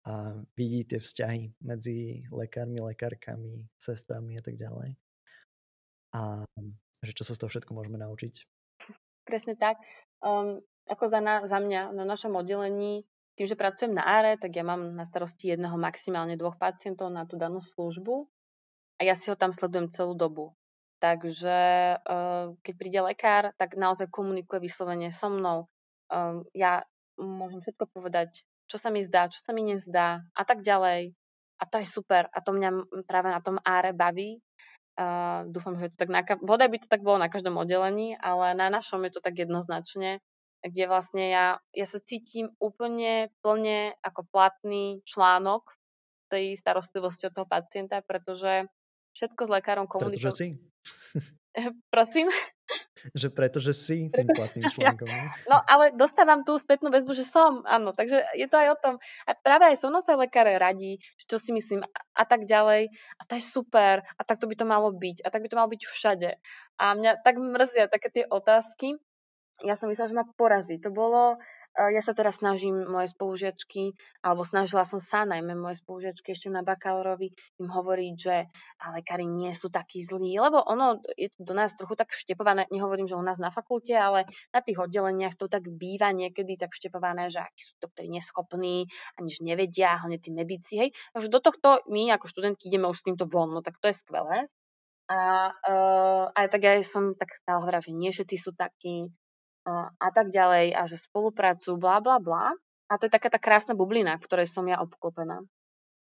a vidí tie vzťahy medzi lekármi, lekárkami, sestrami a tak ďalej. A že čo sa z toho všetko môžeme naučiť. Presne tak. Ako za mňa na našom oddelení, tým, že pracujem na áre, tak ja mám na starosti jedného, maximálne dvoch pacientov na tú danú službu a ja si ho tam sledujem celú dobu. Takže keď príde lekár, tak naozaj komunikuje vyslovene so mnou. Ja môžem všetko povedať, čo sa mi zdá, čo sa mi nezdá a tak ďalej. A to je super. A to mňa práve na tom áre baví. Dúfam, že to tak bodaj by to tak bolo na každom oddelení, ale na našom je to tak jednoznačne, kde vlastne ja sa cítim úplne plne ako platný článok tej starostlivosti od toho pacienta, pretože všetko s lekárom komunikujem. Pretože si? Prosím? Že pretože si tým platným článkom. No ale dostávam tú spätnú väzbu, že som, áno, takže je to aj o tom. A práve aj so mnou sa lekár radí, čo si myslím a tak ďalej. A to je super, a tak to by to malo byť, a tak by to malo byť všade. A mňa tak mrzia také tie otázky. Ja som myslela, že ma porazí. To bolo, ja sa teraz snažím moje spolužiačky, alebo snažila som sa najmä moje spolužiačky ešte na bakalárovi im hovoriť, že lekári nie sú takí zlí, lebo ono je do nás trochu tak vštepované, nehovorím, že u nás na fakulte, ale na tých oddeleniach to tak býva niekedy tak vštepované, že akí sú to, ktorí neschopní, aniž nevedia, hlavne tí medici, hej. Takže do tohto my ako študentky ideme už s týmto von, no tak to je skvelé. A tak ja som tak hovorila, že nie všetci sú takí, a tak ďalej, a že spolupracujú, blá, blá, blá. A to je taká tá krásna bublina, v ktorej som ja obklopená.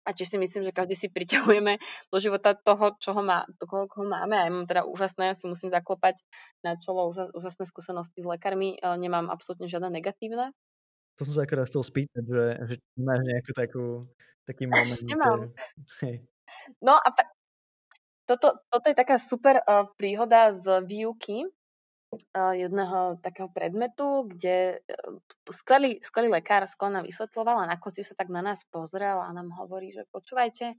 A tiež si myslím, že každý si priťahujeme do života toho, koho máme. A ja mám teda úžasné, si musím zaklopať na čelo, úžasné skúsenosti s lekármi. Nemám absolútne žiadne negatívne. To som sa akorát chcel spýtať, že máš nejakú taký moment. Nemám. No a toto je taká super príhoda z výuky, jedného takého predmetu, kde skvelý lekár skvelá vysvetľovala, na konci sa tak na nás pozrel a nám hovorí, že počúvajte,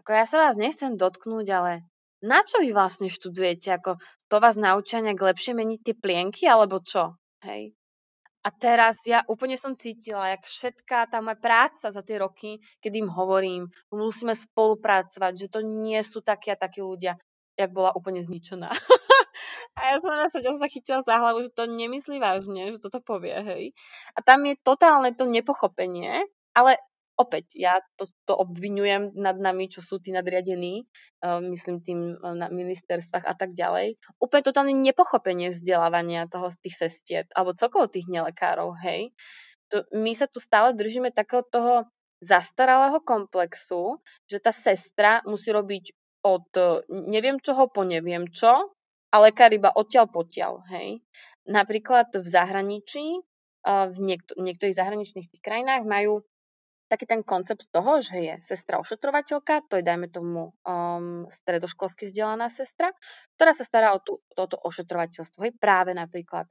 ako ja sa vás nechcem dotknúť, ale na čo vy vlastne študujete? Ako to vás naučia nejak lepšie meniť tie plienky, alebo čo? Hej. A teraz ja úplne som cítila, jak všetká tá moja práca za tie roky, keď im hovorím, musíme spolupracovať, že to nie sú takí a takí ľudia, jak bola úplne zničená. A ja som sa chytila za hlavu, že to nemyslí vážne, že toto povie, hej. A tam je totálne to nepochopenie, ale opäť, ja to obviňujem nad nami, čo sú tí nadriadení, myslím tým na ministerstvách a tak ďalej. Úplne totálne nepochopenie vzdelávania toho z tých sestier, alebo celkovo tých nelekárov, hej. My sa tu stále držíme takého toho zastaralého komplexu, že tá sestra musí robiť od neviem čoho po neviem čo, a lekár iba odtiaľ potiaľ, hej. Napríklad v zahraničí, v niektorých zahraničných tých krajinách majú taký ten koncept toho, že je sestra ošetrovateľka, to je dajme tomu stredoškolsky vzdelaná sestra, ktorá sa stará o toto ošetrovateľstvo. Hej. Práve napríklad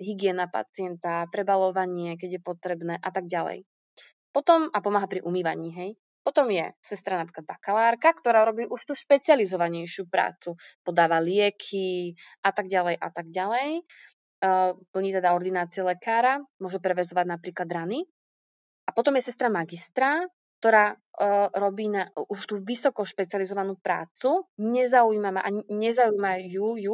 hygiena pacienta, prebalovanie, keď je potrebné a tak ďalej. Potom, a pomáha pri umývaní, hej. Potom je sestra napríklad bakalárka, ktorá robí už tú špecializovanejšiu prácu. Podáva lieky a tak ďalej a tak ďalej. Plní teda ordinácie lekára, môže prevezovať napríklad rany. A potom je sestra magistra, ktorá robí už tú vysoko špecializovanú prácu. Nezaujíma ju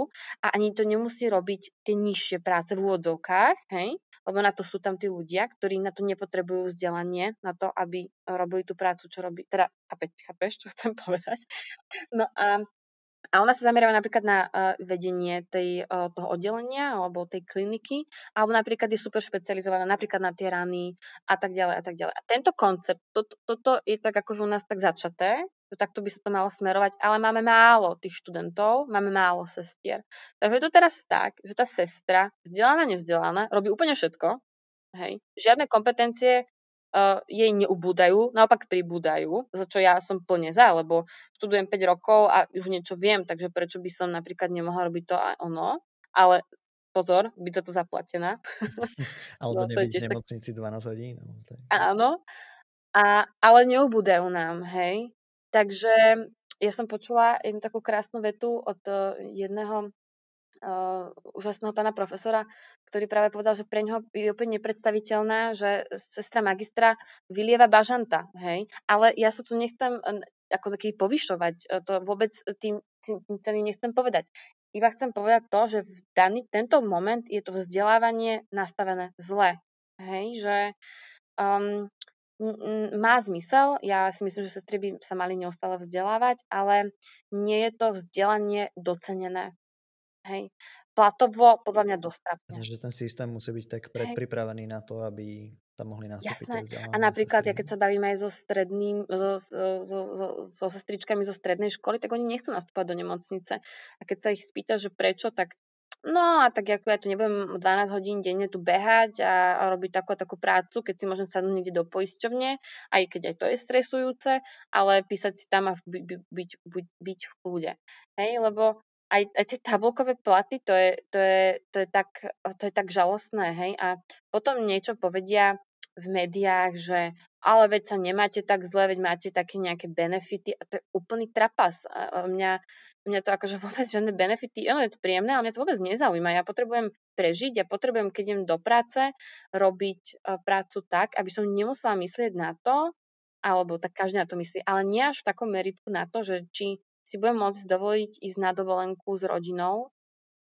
a ani to nemusí robiť tie nižšie práce v úvodzovkách, hej? Lebo na to sú tam tí ľudia, ktorí na to nepotrebujú vzdelanie, na to, aby robili tú prácu, čo robí. Teda, chápeš, čo chcem povedať? No a A ona sa zameriava napríklad na vedenie toho oddelenia alebo tej kliniky, alebo napríklad je super špecializovaná napríklad na tie rany a tak ďalej a tak ďalej. A tento koncept, toto je tak akože u nás tak začaté, že takto by sa to malo smerovať, ale máme málo tých študentov, máme málo sestier. Takže je to teraz tak, že tá sestra, vzdelaná, nevzdelaná, robí úplne všetko, hej. Žiadne kompetencie jej neubúdajú, naopak pribúdajú, za čo ja som plne za, lebo študujem 5 rokov a už niečo viem, takže prečo by som napríklad nemohla robiť to a ono, ale pozor, byť za to zaplatená. Alebo no, nebyť v nemocnici tak 12 hodín. Áno, ale neubúdajú nám, hej. Takže ja som počula jednu takú krásnu vetu od jedného úžasného pána profesora, ktorý práve povedal, že pre ňoho je úplne nepredstaviteľná, že sestra magistra vylieva bažanta, hej. Ale ja sa tu nechcem ako taký povyšovať, to vôbec tým celým nechcem povedať. Iba chcem povedať to, že v tento moment je to vzdelávanie nastavené zle, hej, že má zmysel, ja si myslím, že sestry by sa mali neustále vzdelávať, ale nie je to vzdelanie docenené. Hej. Platovo podľa mňa dostrapne. Že ten systém musí byť tak predpripravený na to, aby tam mohli nastúpiť. Jasné. A napríklad, ja keď sa bavím aj so sestričkami zo strednej školy, tak oni nechcú nastúpať do nemocnice. A keď sa ich spýta, že prečo, tak no a tak ako ja tu nebudem 12 hodín denne tu behať a robiť takú a takú prácu, keď si môžem sadnúť niekde do poisťovne, aj keď aj to je stresujúce, ale písať si tam a byť v kľude. Hej, lebo aj tie tabulkové platy, to je tak žalostné, hej. A potom niečo povedia v médiách, že ale veď sa nemáte tak zle, veď máte také nejaké benefity a to je úplný trapas. A mňa to akože vôbec žiadne benefity, ono je to príjemné, ale mňa to vôbec nezaujíma. Ja potrebujem prežiť, ja potrebujem, keď idem do práce, robiť prácu tak, aby som nemusela myslieť na to, alebo tak každý na to myslí, ale nie až v takom meritku na to, že či si budem môcť dovoliť ísť na dovolenku s rodinou,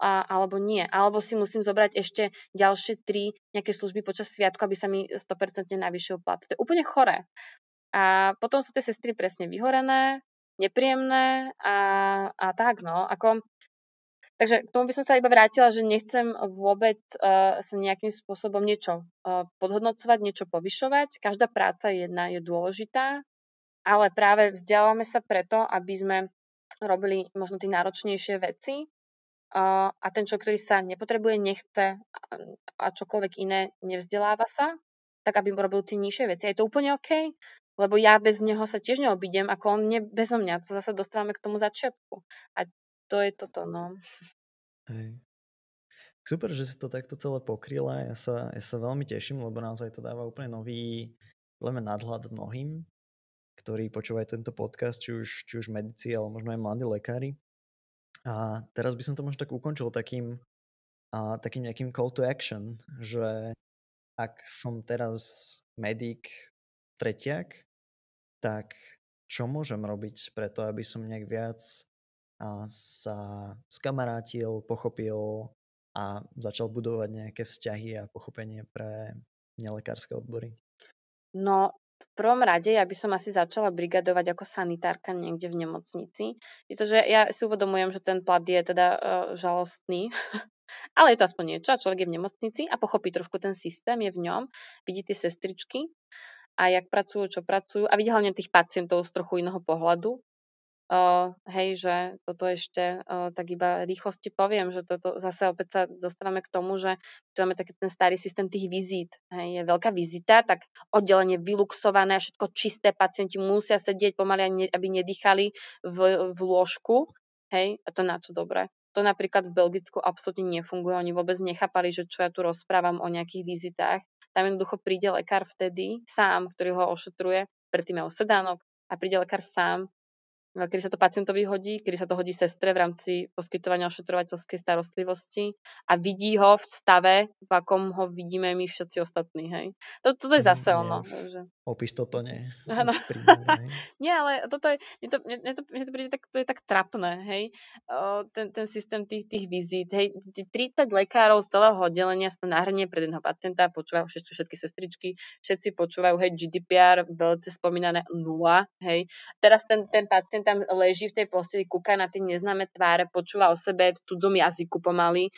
alebo nie. Alebo si musím zobrať ešte ďalšie 3 nejaké služby počas sviatku, aby sa mi 100% navýšil plat. To je úplne choré. A potom sú tie sestry presne vyhorené, nepríjemné a tak, no. Takže k tomu by som sa iba vrátila, že nechcem vôbec sa nejakým spôsobom niečo podhodnocovať, niečo povyšovať. Každá práca jedna je dôležitá, ale práve vzdelávame sa preto, aby sme robili možno tie náročnejšie veci a ten človek, ktorý sa nepotrebuje, nechce a čokoľvek iné nevzdeláva sa, tak aby robil tie nižšie veci. A je to úplne OK, lebo ja bez neho sa tiež neobídem, ako on bezo mňa. To zase dostávame k tomu začiatku. A to je toto, no. Hej. Super, že si to takto celé pokryla. Ja sa veľmi teším, lebo naozaj to dáva úplne nový nadhľad mnohým, ktorí počúvajú tento podcast, či už medici, ale možno aj mladí lekári. A teraz by som to možno tak ukončil takým nejakým call to action, že ak som teraz medic tretiak, tak čo môžem robiť preto, aby som nejak viac sa skamarátil, pochopil a začal budovať nejaké vzťahy a pochopenie pre nelekárske odbory? No, v prvom rade ja by som asi začala brigadovať ako sanitárka niekde v nemocnici, pretože ja si uvedomujem, že ten plat je teda žalostný, ale je to aspoň niečo, človek je v nemocnici a pochopí trošku ten systém, je v ňom, vidí tie sestričky a jak pracujú, čo pracujú a vidí hlavne tých pacientov z trochu iného pohľadu. Hej, že toto ešte tak iba rýchlosti poviem, že toto zase opäť sa dostávame k tomu, že tu máme taký ten starý systém tých vizít. Hej, je veľká vizita, tak oddelenie vyluxované, všetko čisté, pacienti musia sedieť pomaly, aby nedýchali v lôžku. Hej, a to na čo dobré. To napríklad v Belgicku absolútne nefunguje, oni vôbec nechápali, že čo ja tu rozprávam o nejakých vizitách. Tam jednoducho príde lekár vtedy sám, ktorý ho ošetruje, predtým je sedánok a príde lekár sám, kedy sa to pacientovi hodí, kedy sa to hodí sestre v rámci poskytovania ošetrovateľskej starostlivosti a vidí ho v stave, v akom ho vidíme my všetci ostatní. Hej. Toto je zase ono. Takže opis toto nie. Áno. Nie, ale toto je, mne to príde tak, to je tak trapné, hej, ten systém tých vizít, hej, 30 lekárov z celého oddelenia sa nahrnie pred jedného pacienta, počúvajú všetky sestričky, všetci počúvajú, hej, GDPR, veľce spomínané 0, hej, teraz ten pacient tam leží v tej posteli, kúka na tie neznáme tváre, počúva o sebe v cudzom jazyku pomaly,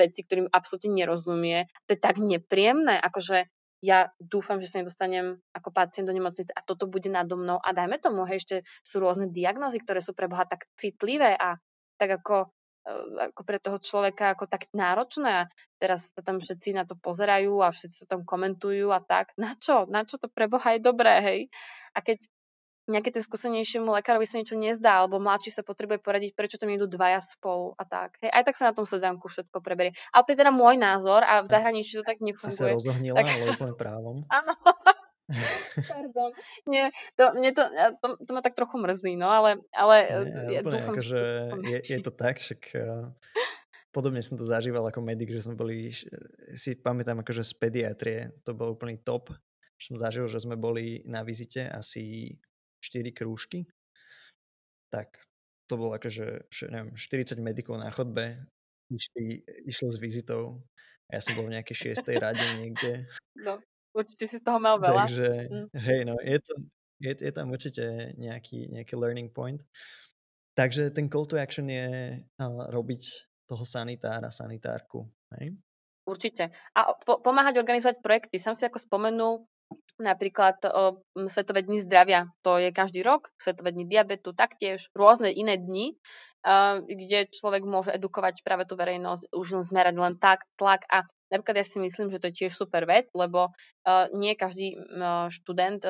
veci, ktorým absolútne nerozumie, to je tak nepríjemné, akože ja dúfam, že sa nedostanem ako pacient do nemocnice a toto bude nado mnou. A dajme tomu, hej, ešte sú rôzne diagnózy, ktoré sú pre Boha tak citlivé a tak ako pre toho človeka ako tak náročné. A teraz sa tam všetci na to pozerajú a všetci sa tam komentujú a tak. Na čo? Na čo to pre Boha je dobré, hej? A keď nejaké ten skúsenejšiemu lekárovi sa niečo nezdá, alebo mladší sa potrebuje poradiť, prečo tam idú dvaja spolu a tak. Hej, aj tak sa na tom sedanku všetko preberie. Ale to je teda môj názor a v zahraničí to tak nefunguje. Si sa rozohnila, tak... ale úplne právom. Áno. Pardon. Nie, to ma tak trochu mrzí, no, ale ja úplne, dúfam, akože je to tak, však... Podobne som to zažíval ako medic, že sme boli, si pamätám, akože z pediatrie, to bol úplný top. Som zažil, že sme boli na vizite asi 4 krúžky, tak to bolo akože, neviem, 40 medikov na chodbe išlo s vizitou a ja som bol v nejakej 6. rade niekde. No, určite si z toho mal veľa. Takže, hej, no, je tam určite nejaký learning point. Takže ten call to action je robiť toho sanitára, sanitárku. Hej? Určite. A pomáhať organizovať projekty. Som si ako spomenul, napríklad Svetové dni zdravia, to je každý rok, Svetové dni diabetu taktiež, rôzne iné dni, kde človek môže edukovať práve tú verejnosť, už zmerať len tak, tlak a napríklad ja si myslím, že to je tiež super vec, lebo nie každý študent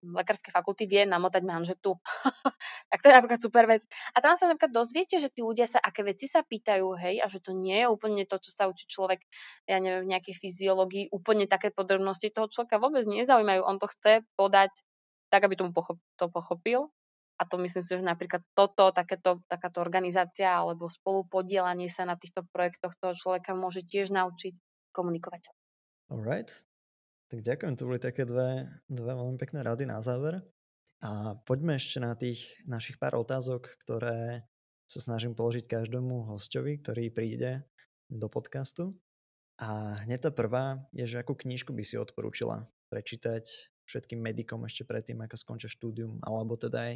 lekárskej fakulty vie namotať manžetu. Tak to je napríklad super vec. A tam sa napríklad dozviete, že tí ľudia sa, aké veci sa pýtajú, hej, a že to nie je úplne to, čo sa učí človek, ja neviem, v nejakej fyziológii, úplne také podrobnosti toho človeka vôbec nezaujímajú. On to chce podať tak, aby tomu to pochopil. A to myslím si, že napríklad takáto organizácia alebo spolupodielanie sa na týchto projektoch toho človeka môže tiež naučiť komunikovať. Alright. Tak ďakujem, to boli také dve veľmi pekné rady na záver. A poďme ešte na tých našich pár otázok, ktoré sa snažím položiť každému hosťovi, ktorý príde do podcastu. A hneď tá prvá je, že akú knižku by si odporúčila prečítať všetkým medikom ešte predtým, ako skončia štúdium, alebo teda aj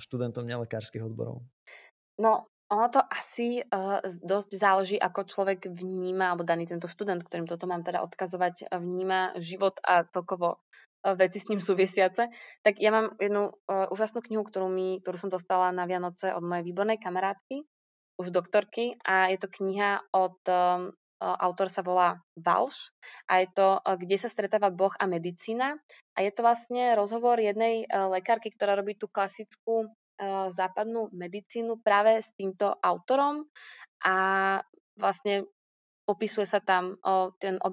študentom nelekárskych odborov? No, ono to asi dosť záleží, ako človek vníma, alebo daný tento študent, ktorým toto mám teda odkazovať, vníma život a tokovo veci s ním súvisiace. Tak ja mám jednu úžasnú knihu, ktorú som dostala na Vianoce od mojej výbornej kamarátky, už doktorky, a je to kniha od... autor sa volá Vals a je to Kde sa stretáva Boh a medicína a je to vlastne rozhovor jednej lekárky, ktorá robí tú klasickú západnú medicínu práve s týmto autorom a vlastne popisuje sa tam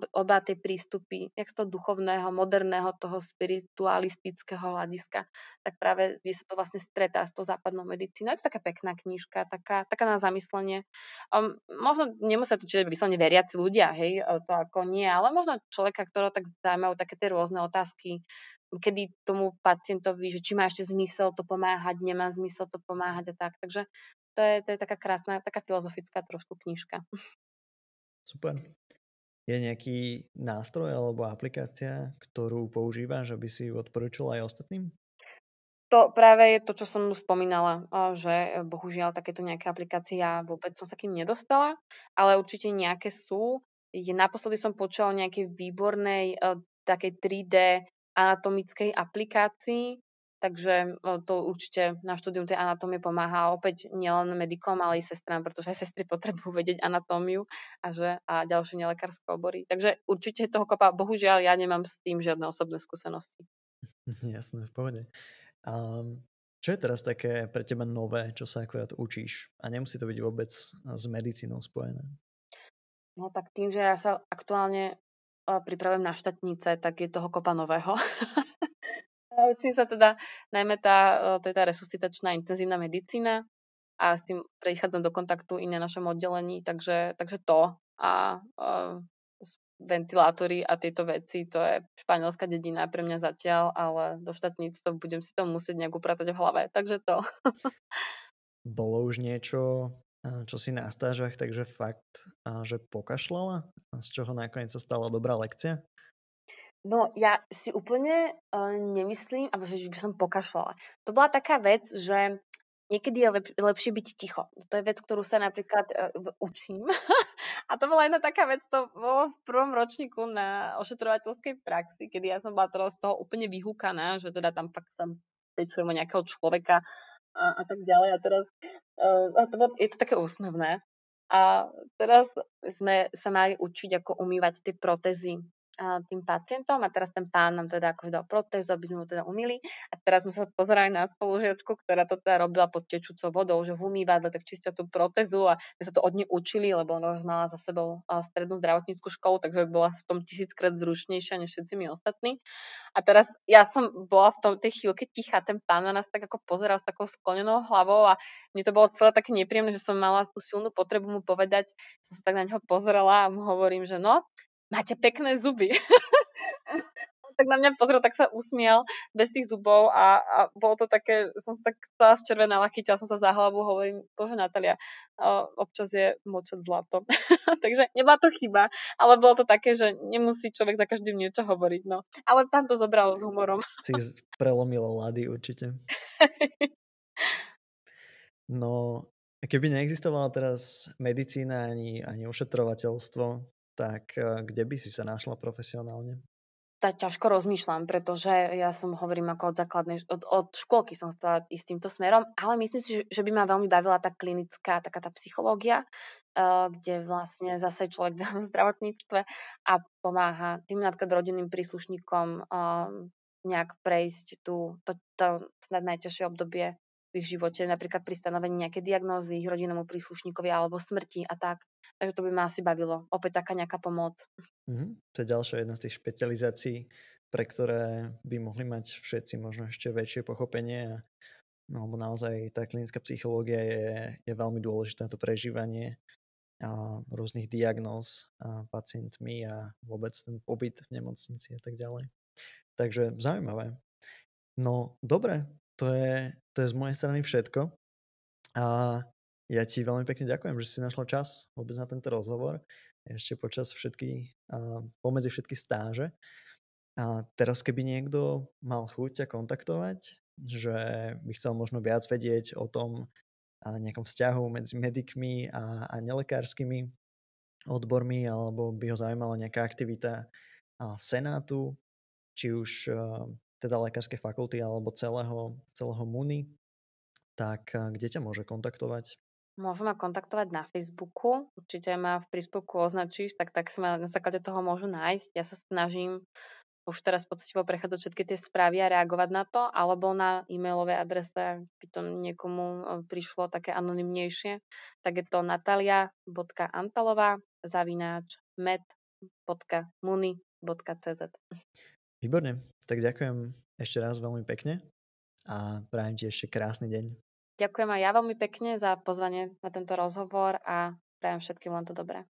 oba tie prístupy, jak z toho duchovného, moderného, toho spiritualistického hľadiska, tak práve kde sa to vlastne stretá s tou západnou medicínou. Je to taká pekná knižka, taká na zamyslenie. Možno nemusia to čiže vyslovene veriaci ľudia, hej, to ako nie, ale možno človeka, ktorého tak zaujímajú také tie rôzne otázky, kedy tomu pacientovi, že či má ešte zmysel to pomáhať, nemá zmysel to pomáhať a tak. Takže to je taká krásna, taká filozofická trošku knižka. Super. Je nejaký nástroj alebo aplikácia, ktorú používaš, aby si ju odporúčila aj ostatným? To práve je to, čo som spomínala, že bohužiaľ takéto nejaké aplikácie ja vôbec som sa k nim nedostala, ale určite nejaké sú. Naposledy som počula o nejakej výbornej takej 3D anatomickej aplikácii, takže to určite na štúdium tej anatómie pomáha opäť nielen medikom, ale aj sestrám, pretože aj sestry potrebujú vedieť anatómiu a ďalšie nelekárske obory. Takže určite toho kopa. Bohužiaľ, ja nemám s tým žiadne osobné skúsenosti. Jasné, v pohode. Čo je teraz také pre teba nové, čo sa akurát učíš? A nemusí to byť vôbec s medicínou spojené. No tak tým, že ja sa aktuálne pripravujem na štátnice, tak je toho kopa nového. Učím sa teda najmä tá resuscitačná intenzívna medicína a s tým prichádzam do kontaktu i na našom oddelení, takže to a ventilátory a tieto veci, to je španielská dedina pre mňa zatiaľ, ale do štátnictva budem si to musieť nejak upratať v hlave, takže to. Bolo už niečo, čo si na stážach, takže fakt, že pokašľala? Z čoho nakoniec sa stala dobrá lekcia? No, ja si úplne nemyslím, alebo že by som pokašľala. To bola taká vec, že niekedy je lepšie byť ticho. To je vec, ktorú sa napríklad učím. A to bola jedna taká vec, to bolo v prvom ročníku na ošetrovateľskej praxi, kedy ja som bola teraz z toho úplne vyhúkaná, že teda tam fakt sa pečujem o nejakého človeka a tak ďalej. A teraz je to také úsmevné. A teraz sme sa mali učiť, ako umývať tie protézy tým pacientom a teraz ten pán nám teda akože dal protézu, aby sme ho teda umýli a teraz sme sa pozerali na spolužiačku, ktorá to teda robila pod tečúcou vodou, že v umývadle tak čistia tú protézu a my sa to od nej učili, lebo ona už mala za sebou strednú zdravotníckú školu, takže bola v tom 1000-krát zručnejšia než všetci my ostatní. A teraz ja som bola v tej chvíľke tichá, ten pán na nás tak ako pozeral s takou sklonenou hlavou a mne to bolo celé také nepríjemné, že som mala tú silnú potrebu mu povedať, som sa tak na neho pozerala a mu hovorím, že no, máte pekné zuby. Tak na mňa pozrel, tak sa usmial bez tých zubov a bolo to také, som sa tak celá zčervenala, chytila som sa za hlavu, hovorím, bože Natália, občas je mlčať zlato. Takže nebola to chyba, ale bolo to také, že nemusí človek za každým niečo hovoriť, no. Ale tam to zobralo s humorom. Si prelomila lady určite. No, keby neexistovala teraz medicína ani ošetrovateľstvo, tak kde by si sa našla profesionálne? Ťažko rozmýšľam, pretože ja som hovorím ako od základnej, od škôlky som chcela ísť týmto smerom, ale myslím si, že by ma veľmi bavila tá klinická, taká tá psychológia, kde vlastne zase človek v zdravotníctve a pomáha tým napríklad rodinným príslušníkom nejak prejsť to snad najťažšie obdobie v ich živote, napríklad pri stanovení nejaké diagnózy ich rodinnému príslušníkovi alebo smrti a tak. Takže to by ma asi bavilo. Opäť taká nejaká pomoc. To je ďalšia jedna z tých špecializácií, pre ktoré by mohli mať všetci možno ešte väčšie pochopenie. No, lebo naozaj tá klinická psychológia je veľmi dôležitá, to prežívanie a rôznych diagnóz a pacientmi a vôbec ten pobyt v nemocnici a tak ďalej. Takže zaujímavé. No, dobre. To je z mojej strany všetko a ja ti veľmi pekne ďakujem, že si našla čas vôbec na tento rozhovor ešte počas pomedzi všetky stáže. A teraz keby niekto mal chuť ťa kontaktovať, že by chcel možno viac vedieť o tom nejakom vzťahu medzi medikmi a nelekárskymi odbormi, alebo by ho zaujímala nejaká aktivita senátu, či už teda lekárskej fakulty alebo celého MUNI, tak kde ťa môže kontaktovať? Môžu ma kontaktovať na Facebooku, určite ma v príspevku označíš, tak si ma na základe toho môžu nájsť. Ja sa snažím už teraz poctivo prechádzať všetky tie správy a reagovať na to, alebo na e-mailovej adrese, ak by to niekomu prišlo také anonymnejšie, tak je to natalia.antalová@med.muni.cz. Výborne, tak ďakujem ešte raz veľmi pekne a prajem ti ešte krásny deň. Ďakujem aj ja veľmi pekne za pozvanie na tento rozhovor a prajem všetkým len to dobré.